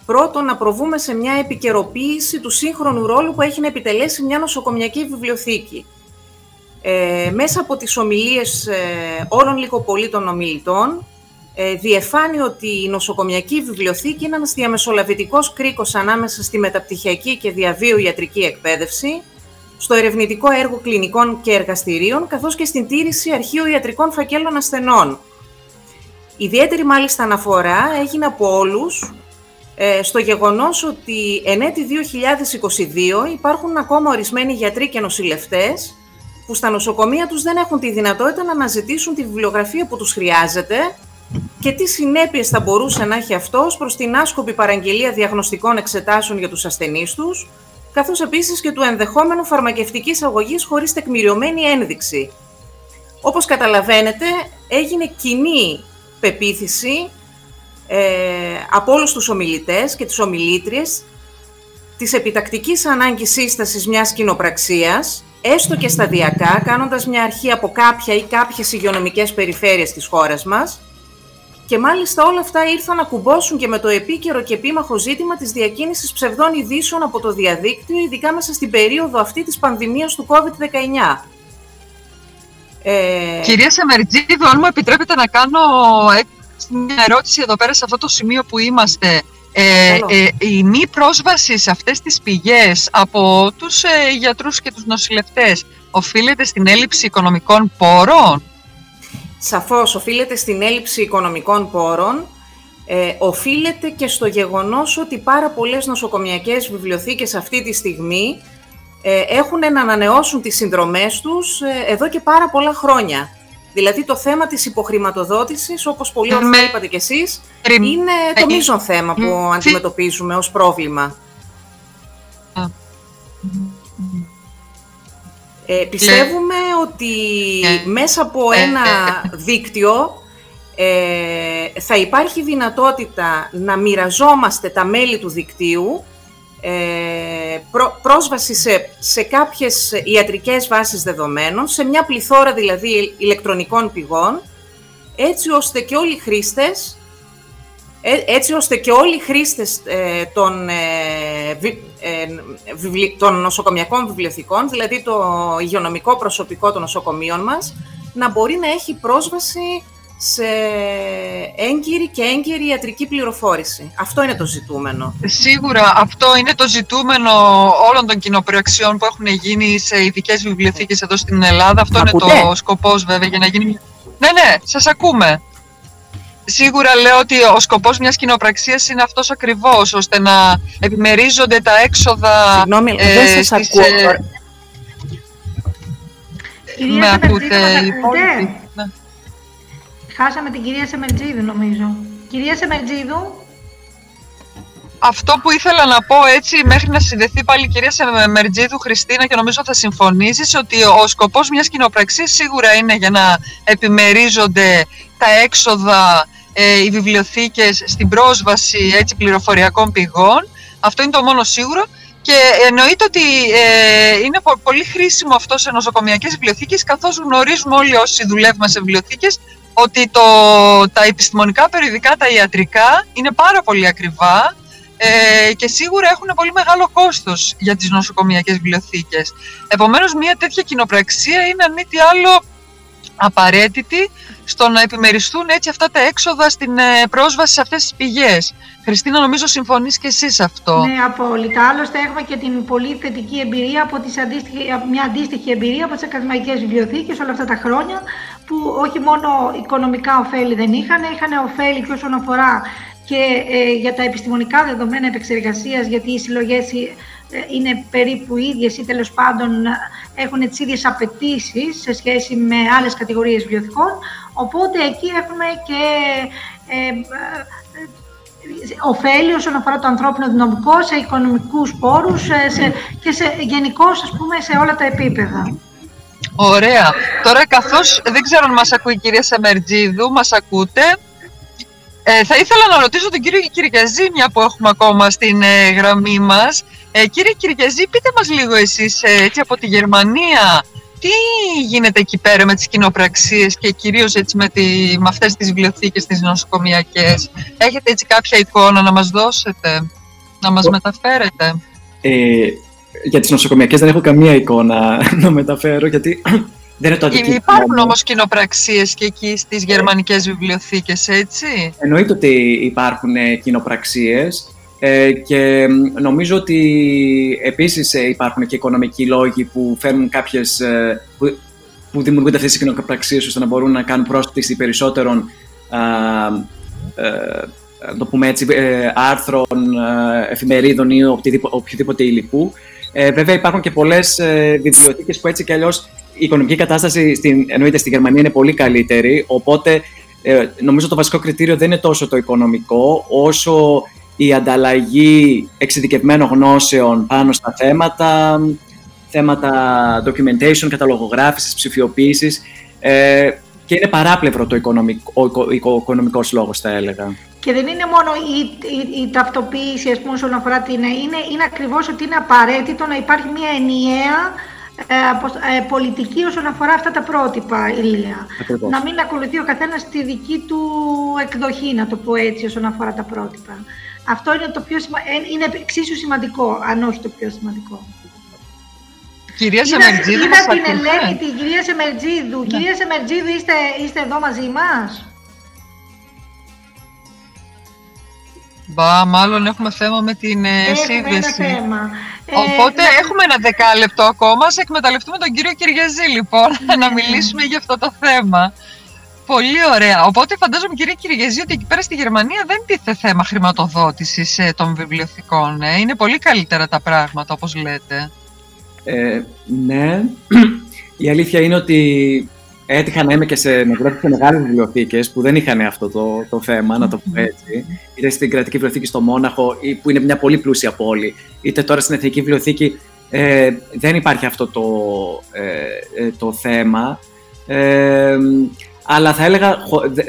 πρώτον να προβούμε σε μια επικαιροποίηση του σύγχρονου ρόλου που έχει να επιτελέσει μια νοσοκομιακή βιβλιοθήκη. Ε, μέσα από τις ομιλίες ε, όλων λίγο πολύ των ομιλητών, ε, διεφάνει ότι η νοσοκομιακή βιβλιοθήκη είναι ένας διαμεσολαβητικός κρίκος ανάμεσα στη μεταπτυχιακή και διαβίου ιατρική εκπαίδευση, στο ερευνητικό έργο κλινικών και εργαστηρίων, καθώς και στην τήρηση αρχείου ιατρικών φακέλων ασθενών. Ιδιαίτερη μάλιστα αναφορά έγινε από όλους ε, στο γεγονός ότι εν έτη δύο χιλιάδες είκοσι δύο υπάρχουν ακόμα ορισμένοι γιατροί και νοσηλευτές που στα νοσοκομεία τους δεν έχουν τη δυνατότητα να αναζητήσουν τη βιβλιογραφία που τους χρειάζεται και τι συνέπειες θα μπορούσε να έχει αυτός προς την άσκοπη παραγγελία διαγνωστικών εξετάσεων για τους ασθενείς τους, καθώς επίσης και του ενδεχόμενου φαρμακευτικής αγωγής χωρίς τεκμηριωμένη ένδειξη. Όπως καταλαβαίνετε, έγινε κοινή πεποίθηση ε, από όλους τους ομιλητές και τις ομιλήτριες της επιτακτικής ανάγκης σύστασης μιας κοινοπραξίας, έστω και σταδιακά, κάνοντας μια αρχή από κάποια ή κάποιες υγειονομικές περιφέρειες της χώρας μας, και μάλιστα όλα αυτά ήρθαν να κουμπώσουν και με το επίκαιρο και επίμαχο ζήτημα της διακίνησης ψευδών ειδήσεων από το διαδίκτυο, ειδικά μέσα στην περίοδο αυτή της πανδημίας του κόβιντ δεκαεννιά. Ε... Κυρία Σεμερτζίδου, αν μου επιτρέπετε να κάνω μια ερώτηση εδώ πέρα σε αυτό το σημείο που είμαστε. Ε, ε, η μη πρόσβαση σε αυτές τις πηγές από τους ε, γιατρούς και τους νοσηλευτές οφείλεται στην έλλειψη οικονομικών πόρων? Σαφώς, οφείλεται στην έλλειψη οικονομικών πόρων, ε, οφείλεται και στο γεγονός ότι πάρα πολλές νοσοκομιακές βιβλιοθήκες αυτή τη στιγμή ε, έχουν να ανανεώσουν τις συνδρομές τους ε, εδώ και πάρα πολλά χρόνια. Δηλαδή το θέμα της υποχρηματοδότησης, όπως πολύ ωραία με... είπατε κι εσείς, Ριμ... είναι το μείζον θέμα που Ριμ... αντιμετωπίζουμε ως πρόβλημα. Α. Ε, πιστεύουμε ε. ότι ε. μέσα από ε. ένα ε. δίκτυο ε, θα υπάρχει δυνατότητα να μοιραζόμαστε τα μέλη του δικτύου, ε, πρό, πρόσβαση σε, σε κάποιες ιατρικές βάσεις δεδομένων, σε μια πληθώρα δηλαδή ηλεκτρονικών πηγών, έτσι ώστε και όλοι οι χρήστες, ε, έτσι ώστε και όλοι οι χρήστες ε, των ε, βι, των νοσοκομιακών βιβλιοθηκών, δηλαδή το υγειονομικό προσωπικό των νοσοκομείων μας, να μπορεί να έχει πρόσβαση σε έγκυρη και έγκαιρη ιατρική πληροφόρηση. Αυτό είναι το ζητούμενο. Σίγουρα αυτό είναι το ζητούμενο όλων των κοινοπραξιών που έχουν γίνει σε ειδικές βιβλιοθήκες εδώ στην Ελλάδα. Αυτό Ακούτε. είναι το σκοπός βέβαια για να γίνει... Ναι, ναι, σας ακούμε. Σίγουρα λέω ότι ο σκοπός μιας κοινοπραξίας είναι αυτός ακριβώς, ώστε να επιμερίζονται τα έξοδα... Συγγνώμη, ε, δεν σας στις, ακούω. Ε... Κυρία με ακούτε, υπόλοιποι. Ναι. Χάσαμε την κυρία Σεμερτζίδου, νομίζω. Κυρία Σεμερτζίδου. Αυτό που ήθελα να πω έτσι, μέχρι να συνδεθεί πάλι η κυρία Σεμερτζίδου, Χριστίνα, και νομίζω θα συμφωνήσεις, ότι ο σκοπός μιας κοινοπραξίας σίγουρα είναι για να επιμερίζονται τα έξοδα ε, οι βιβλιοθήκες στην πρόσβαση έτσι, πληροφοριακών πηγών. Αυτό είναι το μόνο σίγουρο. Και εννοείται ότι ε, είναι πολύ χρήσιμο αυτό σε νοσοκομιακές βιβλιοθήκες, καθώς γνωρίζουμε όλοι όσοι δουλεύουμε σε βιβλιοθήκες ότι το, τα επιστημονικά περιοδικά, τα ιατρικά, είναι πάρα πολύ ακριβά ε, και σίγουρα έχουν πολύ μεγάλο κόστος για τις νοσοκομιακές βιβλιοθήκες. Επομένως, μια τέτοια κοινοπραξία είναι αν μη τι άλλο απαραίτητη στο να επιμεριστούν έτσι αυτά τα έξοδα στην ε, πρόσβαση σε αυτές τις πηγές. Χριστίνα, νομίζω συμφωνείς και εσείς αυτό. Ναι, απόλυτα. Άλλωστε, έχουμε και την πολύ θετική εμπειρία, από τις μια αντίστοιχη εμπειρία από τις ακαδημαϊκές βιβλιοθήκες όλα αυτά τα χρόνια, που όχι μόνο οικονομικά ωφέλη δεν είχαν, είχαν ωφέλη και όσον αφορά και ε, για τα επιστημονικά δεδομένα επεξεργασίας, γιατί οι συλλογές είναι περίπου ίδιες ή τέλος πάντων έχουν τις ίδιες απαιτήσεις σε σχέση με άλλες κατηγορίες βιβλιοθηκών, οπότε εκεί έχουμε και ε, ε, ωφέλη όσον αφορά το ανθρώπινο δυναμικό, σε οικονομικούς πόρους σε, και σε, γενικώς, ας πούμε, σε όλα τα επίπεδα. Ωραία. Τώρα, καθώς δεν ξέρω αν μας ακούει η κυρία Σεμερτζίδου, μας ακούτε. Ε, θα ήθελα να ρωτήσω τον κύριο Κυριαζή, μια που έχουμε ακόμα στην ε, γραμμή μας. Ε, κύριε Κυριαζή, πείτε μας λίγο εσείς ε, έτσι, από τη Γερμανία, τι γίνεται εκεί πέρα με τις κοινοπραξίες και κυρίως έτσι, με, τη, με αυτές τις βιβλιοθήκες, τις νοσοκομιακές. Έχετε έτσι κάποια εικόνα να μας δώσετε, να μας μεταφέρετε? Ε, για τις νοσοκομιακές δεν έχω καμία εικόνα να μεταφέρω, γιατί... Δεν είναι υπάρχουν όμως κοινοπραξίες και εκεί στις γερμανικές βιβλιοθήκες, έτσι? Εννοείται ότι υπάρχουν κοινοπραξίες ε, και νομίζω ότι επίσης υπάρχουν και οικονομικοί λόγοι που φέρνουν κάποιες, που, που δημιουργούνται αυτές οι κοινοπραξίες ώστε να μπορούν να κάνουν πρόσκληση περισσότερων να το πούμε έτσι, άρθρων, εφημερίδων ή οποιοδήποτε υλικού. Ε, βέβαια υπάρχουν και πολλές ε, βιβλιοθήκες που έτσι κι αλλιώς η οικονομική κατάσταση στην, εννοείται στη Γερμανία είναι πολύ καλύτερη, οπότε ε, νομίζω το βασικό κριτήριο δεν είναι τόσο το οικονομικό όσο η ανταλλαγή εξειδικευμένων γνώσεων πάνω στα θέματα, θέματα documentation, καταλογογράφησης, ψηφιοποίησης ε, και είναι παράπλευρο το οικονομικό, ο, ο, ο οικονομικός λόγος θα έλεγα. Και δεν είναι μόνο η, η, η ταυτοποίηση, ας πούμε, όσον αφορά την... Είναι, είναι ακριβώς ότι είναι απαραίτητο να υπάρχει μια ενιαία ε, ε, πολιτική όσον αφορά αυτά τα πρότυπα, Ηλία. Ακριβώς. Να μην ακολουθεί ο καθένας τη δική του εκδοχή, να το πω έτσι, όσον αφορά τα πρότυπα. Αυτό είναι, το πιο σημα... είναι εξίσου σημαντικό, αν όχι το πιο σημαντικό. Κυρία Σεμερτζίδου, είδα την Ελένη, την κυρία Σεμερτζίδου. Ναι. Κυρία Σεμερτζίδου, είστε, είστε εδώ μαζί μας? Μπα, μάλλον έχουμε θέμα με την έχουμε σύνδεση. Ένα θέμα. Οπότε ε, έχουμε ένα δεκάλεπτο ακόμα. Σε εκμεταλλευτούμε τον κύριο Κυριαζή, λοιπόν, ναι, να μιλήσουμε για αυτό το θέμα. Πολύ ωραία. Οπότε φαντάζομαι, κύριε Κυριαζή, ότι εκεί πέρα στη Γερμανία δεν τίθεται θέμα χρηματοδότησης των βιβλιοθηκών. Ε. Είναι πολύ καλύτερα τα πράγματα, όπως λέτε. Ε, ναι. Η αλήθεια είναι ότι έτυχα να είμαι και σε μεγάλες βιβλιοθήκες που δεν είχαν αυτό το, το θέμα, mm-hmm. να το πω έτσι. Είτε στην Κρατική Βιβλιοθήκη στο Μόναχο, που είναι μια πολύ πλούσια πόλη, είτε τώρα στην Εθνική Βιβλιοθήκη, ε, δεν υπάρχει αυτό το, ε, το θέμα. Ε, αλλά θα έλεγα,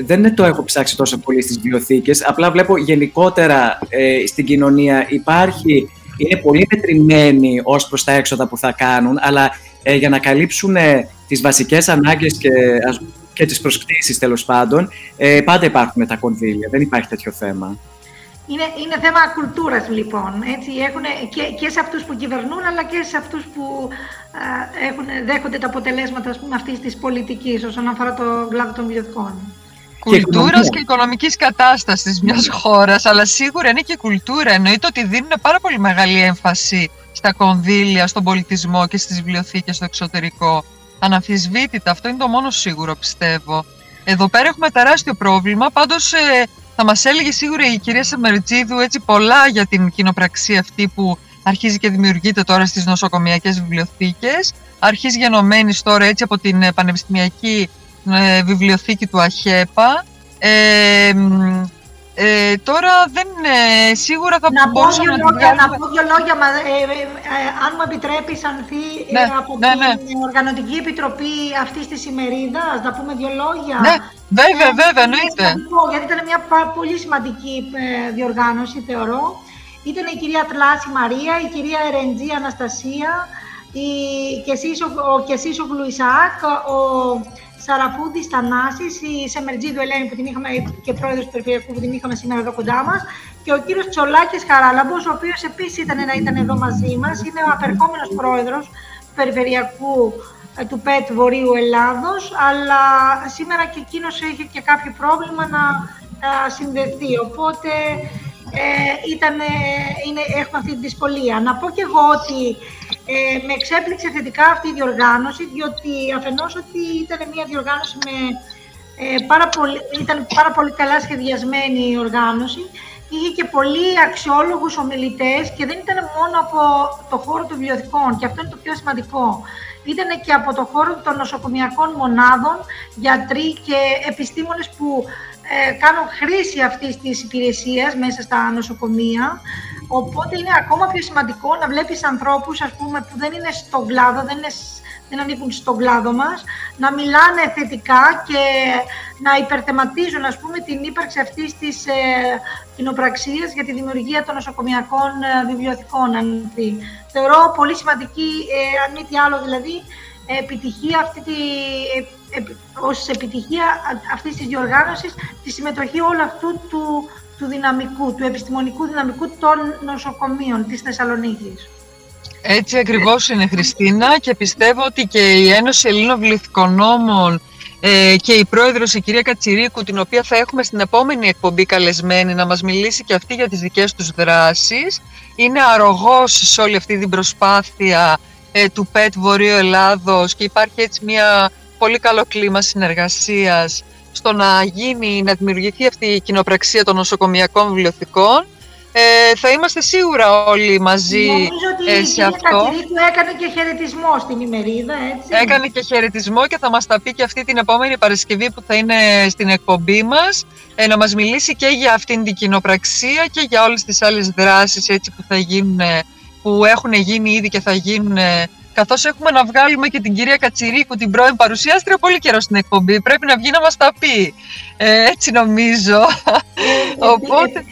δεν το έχω ψάξει τόσο πολύ στις βιβλιοθήκες, απλά βλέπω γενικότερα ε, στην κοινωνία υπάρχει, είναι πολύ μετρημένοι ως προς τα έξοδα που θα κάνουν, αλλά ε, για να καλύψουν ε, τις βασικές ανάγκες και, και τις προσκτήσεις, τέλος πάντων, ε, πάντα υπάρχουν τα κονδύλια, δεν υπάρχει τέτοιο θέμα. Είναι, είναι θέμα κουλτούρας, λοιπόν, έτσι, έχουν και, και σε αυτούς που κυβερνούν, αλλά και σε αυτούς που α, έχουν, δέχονται τα αποτελέσματα, ας πούμε, αυτής της πολιτικής, όσον αφορά τον κλάδο των βιβλιοθηκών. Κουλτούρας και οικονομικής κατάστασης μιας χώρας, αλλά σίγουρα είναι και κουλτούρα. Εννοείται ότι δίνουν πάρα πολύ μεγάλη έμφαση στα κονδύλια, στον πολιτισμό και στις βιβλιοθήκες στο εξωτερικό. Αναμφισβήτητα, αυτό είναι το μόνο σίγουρο, πιστεύω. Εδώ πέρα έχουμε τεράστιο πρόβλημα. Πάντως, ε, θα μας έλεγε σίγουρα η κυρία Σεμερτζίδου έτσι πολλά για την κοινοπραξία αυτή που αρχίζει και δημιουργείται τώρα στις νοσοκομιακές βιβλιοθήκες. Αρχίζει γενομένης τώρα έτσι από την Πανεπιστημιακή Βιβλιοθήκη του ΑΧΕΠΑ. Ε, ε, τώρα δεν είναι σίγουρα θα να μπορούσαμε να την κάνουμε. Να πω δύο λόγια, ε, ε, ε, ε, αν μου επιτρέπεις, Ανθή, ναι, ε, από ναι, την ναι. Οργανωτική Επιτροπή αυτής της ημερίδας, να πούμε δύο λόγια. Ναι, βέβαια, ε, βέβαια, εννοείται. Γιατί ήταν μια πολύ σημαντική ε, διοργάνωση, θεωρώ. Ήταν η κυρία Τλάση Μαρία, η κυρία Ερεντζή Αναστασία, η, και εσείς ο Γλου Ισάκ, ο Σαραπούδης Θανάσης, η Σεμερτζίδου Ελένη που την είχαμε και πρόεδρος του Περιφερειακού που την είχαμε σήμερα εδώ κοντά μας, και ο κύριος Τσολάκης Χαράλαμπος, ο οποίος επίσης ήταν, ήταν εδώ μαζί μας, είναι ο απερχόμενος πρόεδρος του Περιφερειακού του ΠΕΤ Βορείου Ελλάδος, αλλά σήμερα και εκείνος είχε και κάποιο πρόβλημα να συνδεθεί, οπότε ε, ήταν, είναι, έχουμε αυτή τη δυσκολία. Να πω και εγώ ότι Ε, με εξέπληξε θετικά αυτή η διοργάνωση, διότι αφενός ότι ήταν μια διοργάνωση με ε, πάρα πολύ, ήταν πάρα πολύ καλά σχεδιασμένη η οργάνωση, είχε και πολλοί αξιόλογους ομιλητές και δεν ήταν μόνο από το χώρο των βιβλιοθηκών, και αυτό είναι το πιο σημαντικό. Ήταν και από το χώρο των νοσοκομιακών μονάδων, γιατροί και επιστήμονες που ε, κάνουν χρήση αυτής της υπηρεσίας μέσα στα νοσοκομεία. Οπότε είναι ακόμα πιο σημαντικό να βλέπεις ανθρώπους, ας πούμε, που δεν είναι στον κλάδο, δεν, είναι, δεν ανήκουν στον κλάδο μας, να μιλάνε θετικά και να υπερθεματίζουν, ας πούμε, την ύπαρξη αυτής της ε, κοινοπραξίας για τη δημιουργία των νοσοκομιακών ε, βιβλιοθηκών. Αν θεωρώ πολύ σημαντική, ε, αν μη τι άλλο, δηλαδή, επιτυχία αυτή τη, ε, ε, ως επιτυχία αυτής της διοργάνωσης, τη συμμετοχή όλου αυτού του του δυναμικού, του επιστημονικού δυναμικού των νοσοκομείων της Θεσσαλονίκης. Έτσι ακριβώς είναι, Χριστίνα, και πιστεύω ότι και η Ένωση Ελλήνων Βιβλιοθηκονόμων ε, και η πρόεδρος, η κυρία Κατσιρίκου, την οποία θα έχουμε στην επόμενη εκπομπή καλεσμένη να μας μιλήσει και αυτή για τις δικές τους δράσεις, είναι αρρωγός σε όλη αυτή την προσπάθεια ε, του ΠΕΤ Βορείου Ελλάδος, και υπάρχει έτσι μια πολύ καλό κλίμα συνεργασίας στο να γίνει, να δημιουργηθεί αυτή η κοινοπραξία των νοσοκομειακών βιβλιοθηκών. Ε, θα είμαστε σίγουρα όλοι μαζί ε, σε αυτό. Νομίζω ότι η κυρία έκανε και χαιρετισμό στην ημερίδα, έτσι. Έκανε και χαιρετισμό και θα μας τα πει και αυτή την επόμενη Παρασκευή που θα είναι στην εκπομπή μας, ε, να μας μιλήσει και για αυτήν την κοινοπραξία και για όλες τις άλλες δράσεις, έτσι, που, θα γίνουν, που έχουν γίνει ήδη και θα γίνουν. Καθώς έχουμε να βγάλουμε και την κυρία Κατσιρίκου, την πρώην παρουσιάστρια, πολύ καιρό στην εκπομπή. Πρέπει να βγει να μας τα πει. Ε, έτσι νομίζω. Οπότε...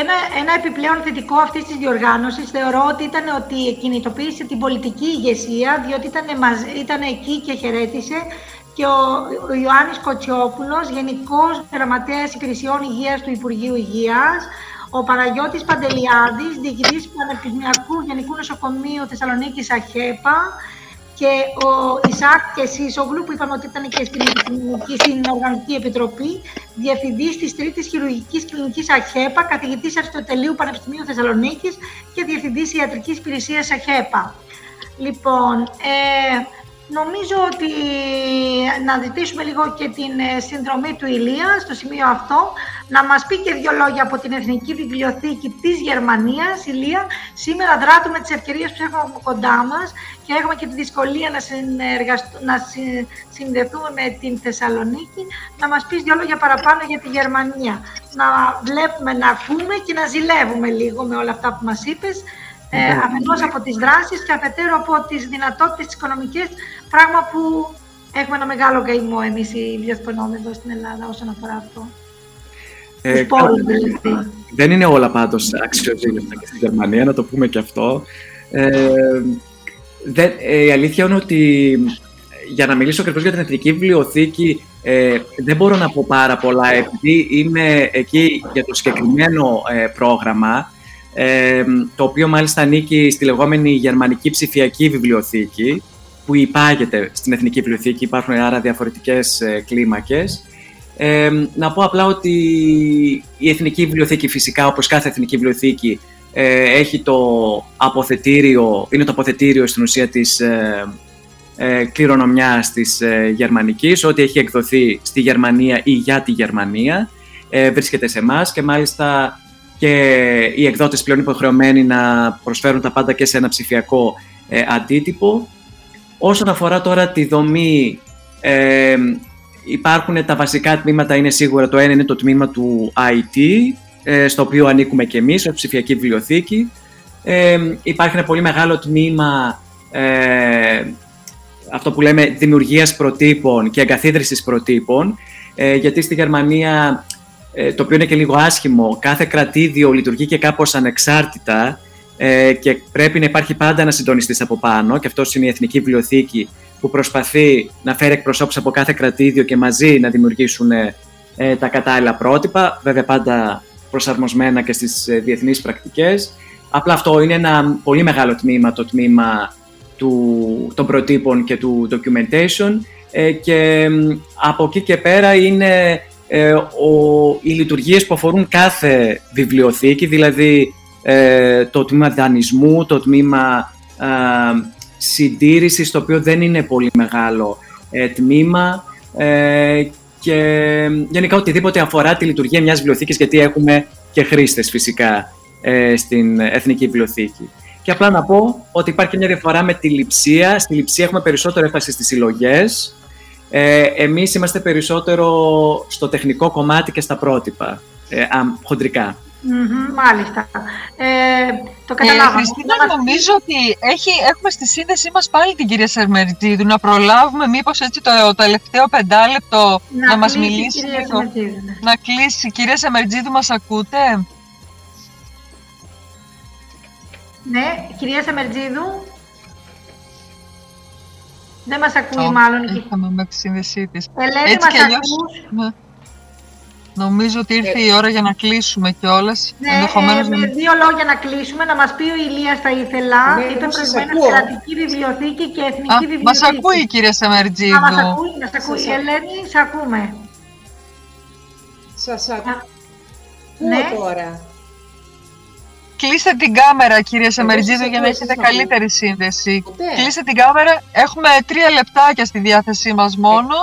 Ένα, ένα επιπλέον θετικό αυτής της διοργάνωσης θεωρώ ότι ήταν ότι κινητοποίησε την πολιτική ηγεσία, διότι ήταν, μαζί, ήταν εκεί και χαιρέτησε και ο, ο Ιωάννης Κοτσιόπουλος, Γενικός Γραμματέας Υπηρεσιών Υγείας του Υπουργείου Υγείας, ο Παραγιώτης Παντελιάδης, Διοικητής Πανεπιστημιακού Γενικού Νοσοκομείου Θεσσαλονίκης ΑΧΕΠΑ, και ο Ισάκ Γλου, που είπαμε ότι ήταν και στην Οργανική Επιτροπή, Διευθυντής της Τρίτης Χειρουργικής Κλινικής ΑΧΕΠΑ, καθηγητής Αριστοτελείου Πανεπιστημίου Θεσσαλονίκης και Διευθυντής Ιατρικής Υπηρεσίας ΑΧΕΠΑ. Λοιπόν, ε, νομίζω ότι να ζητήσουμε λίγο και την συνδρομή του Ηλία στο σημείο αυτό, να μας πει και δύο λόγια από την Εθνική Βιβλιοθήκη της Γερμανίας. Ηλία, σήμερα δράτουμε τις ευκαιρίες που έχουμε από κοντά μας και έχουμε και τη δυσκολία να, να συνδεθούμε με την Θεσσαλονίκη. Να μας πεις δύο λόγια παραπάνω για τη Γερμανία. Να βλέπουμε, να ακούμε και να ζηλεύουμε λίγο με όλα αυτά που μας είπες. Ε, αφενός από τις δράσεις και αφετέρου από τις δυνατότητες τις οικονομικές, πράγμα που έχουμε ένα μεγάλο καημό εμείς οι βιβλιοθηκονόμοι εδώ στην Ελλάδα όσον αφορά αυτό. Ε, πόλους, δηλαδή. Δεν είναι όλα πάντως αξιοζήλευτα και στη Γερμανία, να το πούμε και αυτό. Ε, δεν, ε, η αλήθεια είναι ότι για να μιλήσω ακριβώς για την Εθνική Βιβλιοθήκη, ε, δεν μπορώ να πω πάρα πολλά, επειδή είμαι εκεί για το συγκεκριμένο ε, πρόγραμμα, Ε, το οποίο μάλιστα ανήκει στη λεγόμενη Γερμανική Ψηφιακή Βιβλιοθήκη, που υπάγεται στην Εθνική Βιβλιοθήκη, υπάρχουν άρα διαφορετικές ε, κλίμακες. Ε, να πω απλά ότι η Εθνική Βιβλιοθήκη φυσικά, όπως κάθε Εθνική Βιβλιοθήκη, ε, έχει το αποθετήριο, είναι το αποθετήριο στην ουσία της ε, ε, κληρονομιάς της ε, γερμανικής, ό,τι έχει εκδοθεί στη Γερμανία ή για τη Γερμανία, ε, βρίσκεται σε εμάς και μάλιστα... και οι εκδότες πλέον υποχρεωμένοι να προσφέρουν τα πάντα και σε ένα ψηφιακό ε, αντίτυπο. Όσον αφορά τώρα τη δομή, ε, υπάρχουν τα βασικά τμήματα, είναι σίγουρα το ένα είναι το τμήμα του άι τι, ε, στο οποίο ανήκουμε και εμείς, ως ψηφιακή βιβλιοθήκη. Ε, υπάρχει ένα πολύ μεγάλο τμήμα, ε, αυτό που λέμε, δημιουργίας προτύπων και εγκαθίδρυσης προτύπων, ε, γιατί στη Γερμανία... το οποίο είναι και λίγο άσχημο, κάθε κρατήδιο λειτουργεί και κάπως ανεξάρτητα ε, και πρέπει να υπάρχει πάντα ένας συντονιστής από πάνω και αυτός είναι η Εθνική Βιβλιοθήκη που προσπαθεί να φέρει εκπροσώπους από κάθε κρατήδιο και μαζί να δημιουργήσουν ε, τα κατάλληλα πρότυπα, βέβαια πάντα προσαρμοσμένα και στις ε, διεθνείς πρακτικές. Απλά αυτό είναι ένα πολύ μεγάλο τμήμα, το τμήμα του, των προτύπων και του documentation ε, και από εκεί και πέρα είναι... Ε, ο, οι λειτουργίες που αφορούν κάθε βιβλιοθήκη, δηλαδή ε, το τμήμα δανεισμού, το τμήμα ε, συντήρησης, το οποίο δεν είναι πολύ μεγάλο ε, τμήμα ε, και γενικά οτιδήποτε αφορά τη λειτουργία μιας βιβλιοθήκης, γιατί έχουμε και χρήστες φυσικά ε, στην Εθνική Βιβλιοθήκη. Και απλά να πω ότι υπάρχει και μια διαφορά με τη Λειψία. Στη Λειψία έχουμε περισσότερο έμφαση στις συλλογές. Ε, εμείς είμαστε περισσότερο στο τεχνικό κομμάτι και στα πρότυπα, ε, α, χοντρικά. Mm-hmm, μάλιστα. Ε, το καταλάβαμε. Ε, Χριστίνα, μας... νομίζω ότι έχει, έχουμε στη σύνδεσή μας πάλι την κυρία Σεμερτζίδου, να προλάβουμε μήπως έτσι το τελευταίο πεντάλεπτο να, να μας μιλήσει. Το, να κλείσει. Κυρία Σεμερτζίδου, μας ακούτε? Ναι, κυρία Σεμερτζίδου. Δεν μας ακούει, oh, μάλλον. Είχαμε με τη σύνδεσή της. Ελένη, έτσι κι αλλιώς. Ναι. Νομίζω ότι ήρθε ε. η ώρα για να κλείσουμε κιόλας. Ναι, ενδεχομένως... ε, με δύο λόγια να κλείσουμε, να μας πει ο Ηλίας, θα ήθελα. Ναι, είπε προηγουμένως Κρατική Βιβλιοθήκη και Εθνική Α, Βιβλιοθήκη. Μας ακούει η κυρία Σεμερτζίδου. Μας ακούει, μας ακούει. Σας... Ελένη, σε ακούμε. Σας ακούω ναι. τώρα. Κλείστε την κάμερα, κυρία Σεμερτζίδου, για να έχετε καλύτερη σύνδεση. Ούτε. Κλείστε την κάμερα. Έχουμε τρία λεπτάκια στη διάθεσή μας μόνο.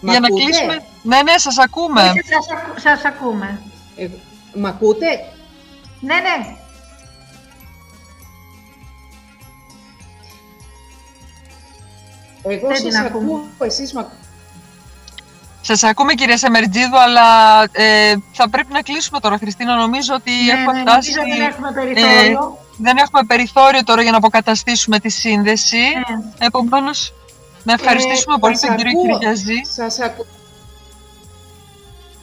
Μα για να κλείσουμε. Ναι, ναι, σας ακούμε. Όχι, σας, ακου, σας ακούμε. Ε, μ' ακούτε? Ναι, ναι. Εγώ δεν σας ακούω, εσείς μ' ακούτε? Σας ακούμε, κυρία Σεμερτζίδου, αλλά ε, θα πρέπει να κλείσουμε τώρα, Χριστίνα. Νομίζω ότι ναι, έχουμε ναι, φτάσει... Νομίζω δεν έχουμε περιθώριο. Ε, δεν έχουμε περιθώριο τώρα για να αποκαταστήσουμε τη σύνδεση. Ε. Επομένως, να ευχαριστήσουμε ε, πολύ τον κύριο Κυριαζή. Σας ακού...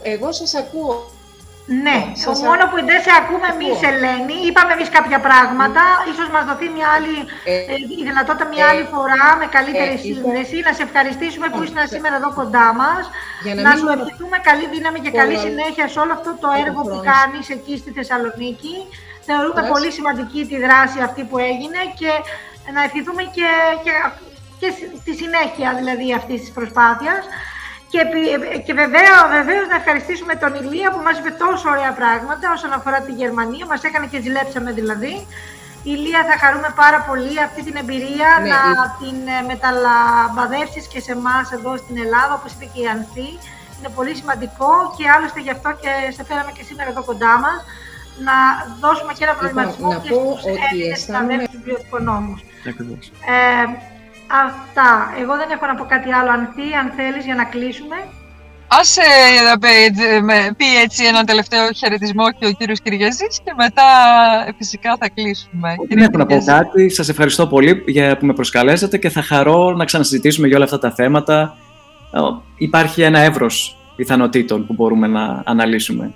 Εγώ σας ακούω. Ναι, σας το μόνο α... που δεν σε ακούμε εμείς, Ελένη, είπαμε εμείς κάποια πράγματα, ε, ίσως μας δοθεί μια άλλη, ε, ε, η δυνατότητα μια ε, άλλη φορά, με καλύτερη ε, σύνδεση. Ε, να σε ευχαριστήσουμε που ήσουν σήμερα εδώ κοντά μας, να, να σου ευχηθούμε καλή δύναμη και πολλά, καλή συνέχεια σε όλο αυτό το έργο που κάνεις εκεί στη Θεσσαλονίκη. Θεωρούμε Λάς. πολύ σημαντική τη δράση αυτή που έγινε και να ευχηθούμε και, και, και στη συνέχεια δηλαδή αυτής της προσπάθειας. Και, και βεβαίως να ευχαριστήσουμε τον Ηλία που μας είπε τόσο ωραία πράγματα όσον αφορά τη Γερμανία. Μας έκανε και ζηλέψαμε δηλαδή. Ηλία, θα χαρούμε πάρα πολύ αυτή την εμπειρία ναι, να ή... την μεταλαμπαδεύσεις και σε εμάς εδώ στην Ελλάδα, όπως είπε και η Ανθή. Είναι πολύ σημαντικό και άλλωστε γι' αυτό και σε φέραμε και σήμερα εδώ κοντά μας να δώσουμε και ένα προβληματισμό και στους Έλληνες συναδέλφους βιβλιοθηκονόμους. Αυτά. Εγώ δεν έχω να πω κάτι άλλο, Ανθή, αν θέλεις, για να κλείσουμε. Ας ε, πει, πει έτσι ένα τελευταίο χαιρετισμό και ο κύριος Κυριαζής και μετά φυσικά θα κλείσουμε. Δεν έχω να πω κάτι. Σας ευχαριστώ πολύ για που με προσκαλέσατε και θα χαρώ να ξανασυζητήσουμε για όλα αυτά τα θέματα. Υπάρχει ένα εύρος πιθανότητων που μπορούμε να αναλύσουμε.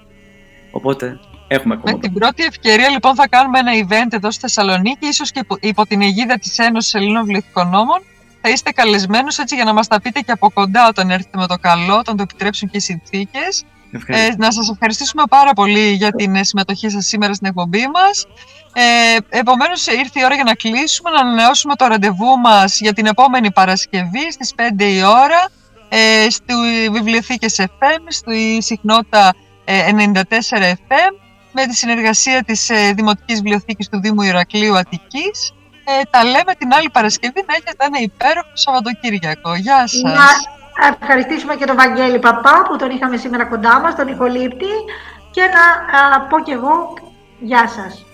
Οπότε... Έχουμε ακόμα. Με την πρώτη ευκαιρία, λοιπόν, θα κάνουμε ένα event εδώ στη Θεσσαλονίκη, ίσως και υπό την αιγίδα της Ένωσης Ελλήνων Βιβλιοθηκονόμων. Θα είστε καλεσμένους έτσι για να μας τα πείτε και από κοντά όταν έρθετε με το καλό, όταν το επιτρέψουν και οι συνθήκες. Ε, να σας ευχαριστήσουμε πάρα πολύ για την συμμετοχή σας σήμερα στην εκπομπή μας. Ε, επομένως, ήρθε η ώρα για να κλείσουμε, να ανανεώσουμε το ραντεβού μας για την επόμενη Παρασκευή στις πέντε η ώρα, ε, στη Βιβλιοθήκες εφ εμ, στη συχνότητα ε, ενενήντα τέσσερα εφ εμ. Με τη συνεργασία της ε, Δημοτικής Βιβλιοθήκης του Δήμου Ηρακλείου Αττικής. Ε, τα λέμε την άλλη Παρασκευή, να έχετε ένα υπέροχο Σαββατοκύριακο. Γεια σας. Να ευχαριστήσουμε και τον Βαγγέλη Παπά που τον είχαμε σήμερα κοντά μας, τον Νικολύπτη, και να α, πω κι εγώ γεια σας.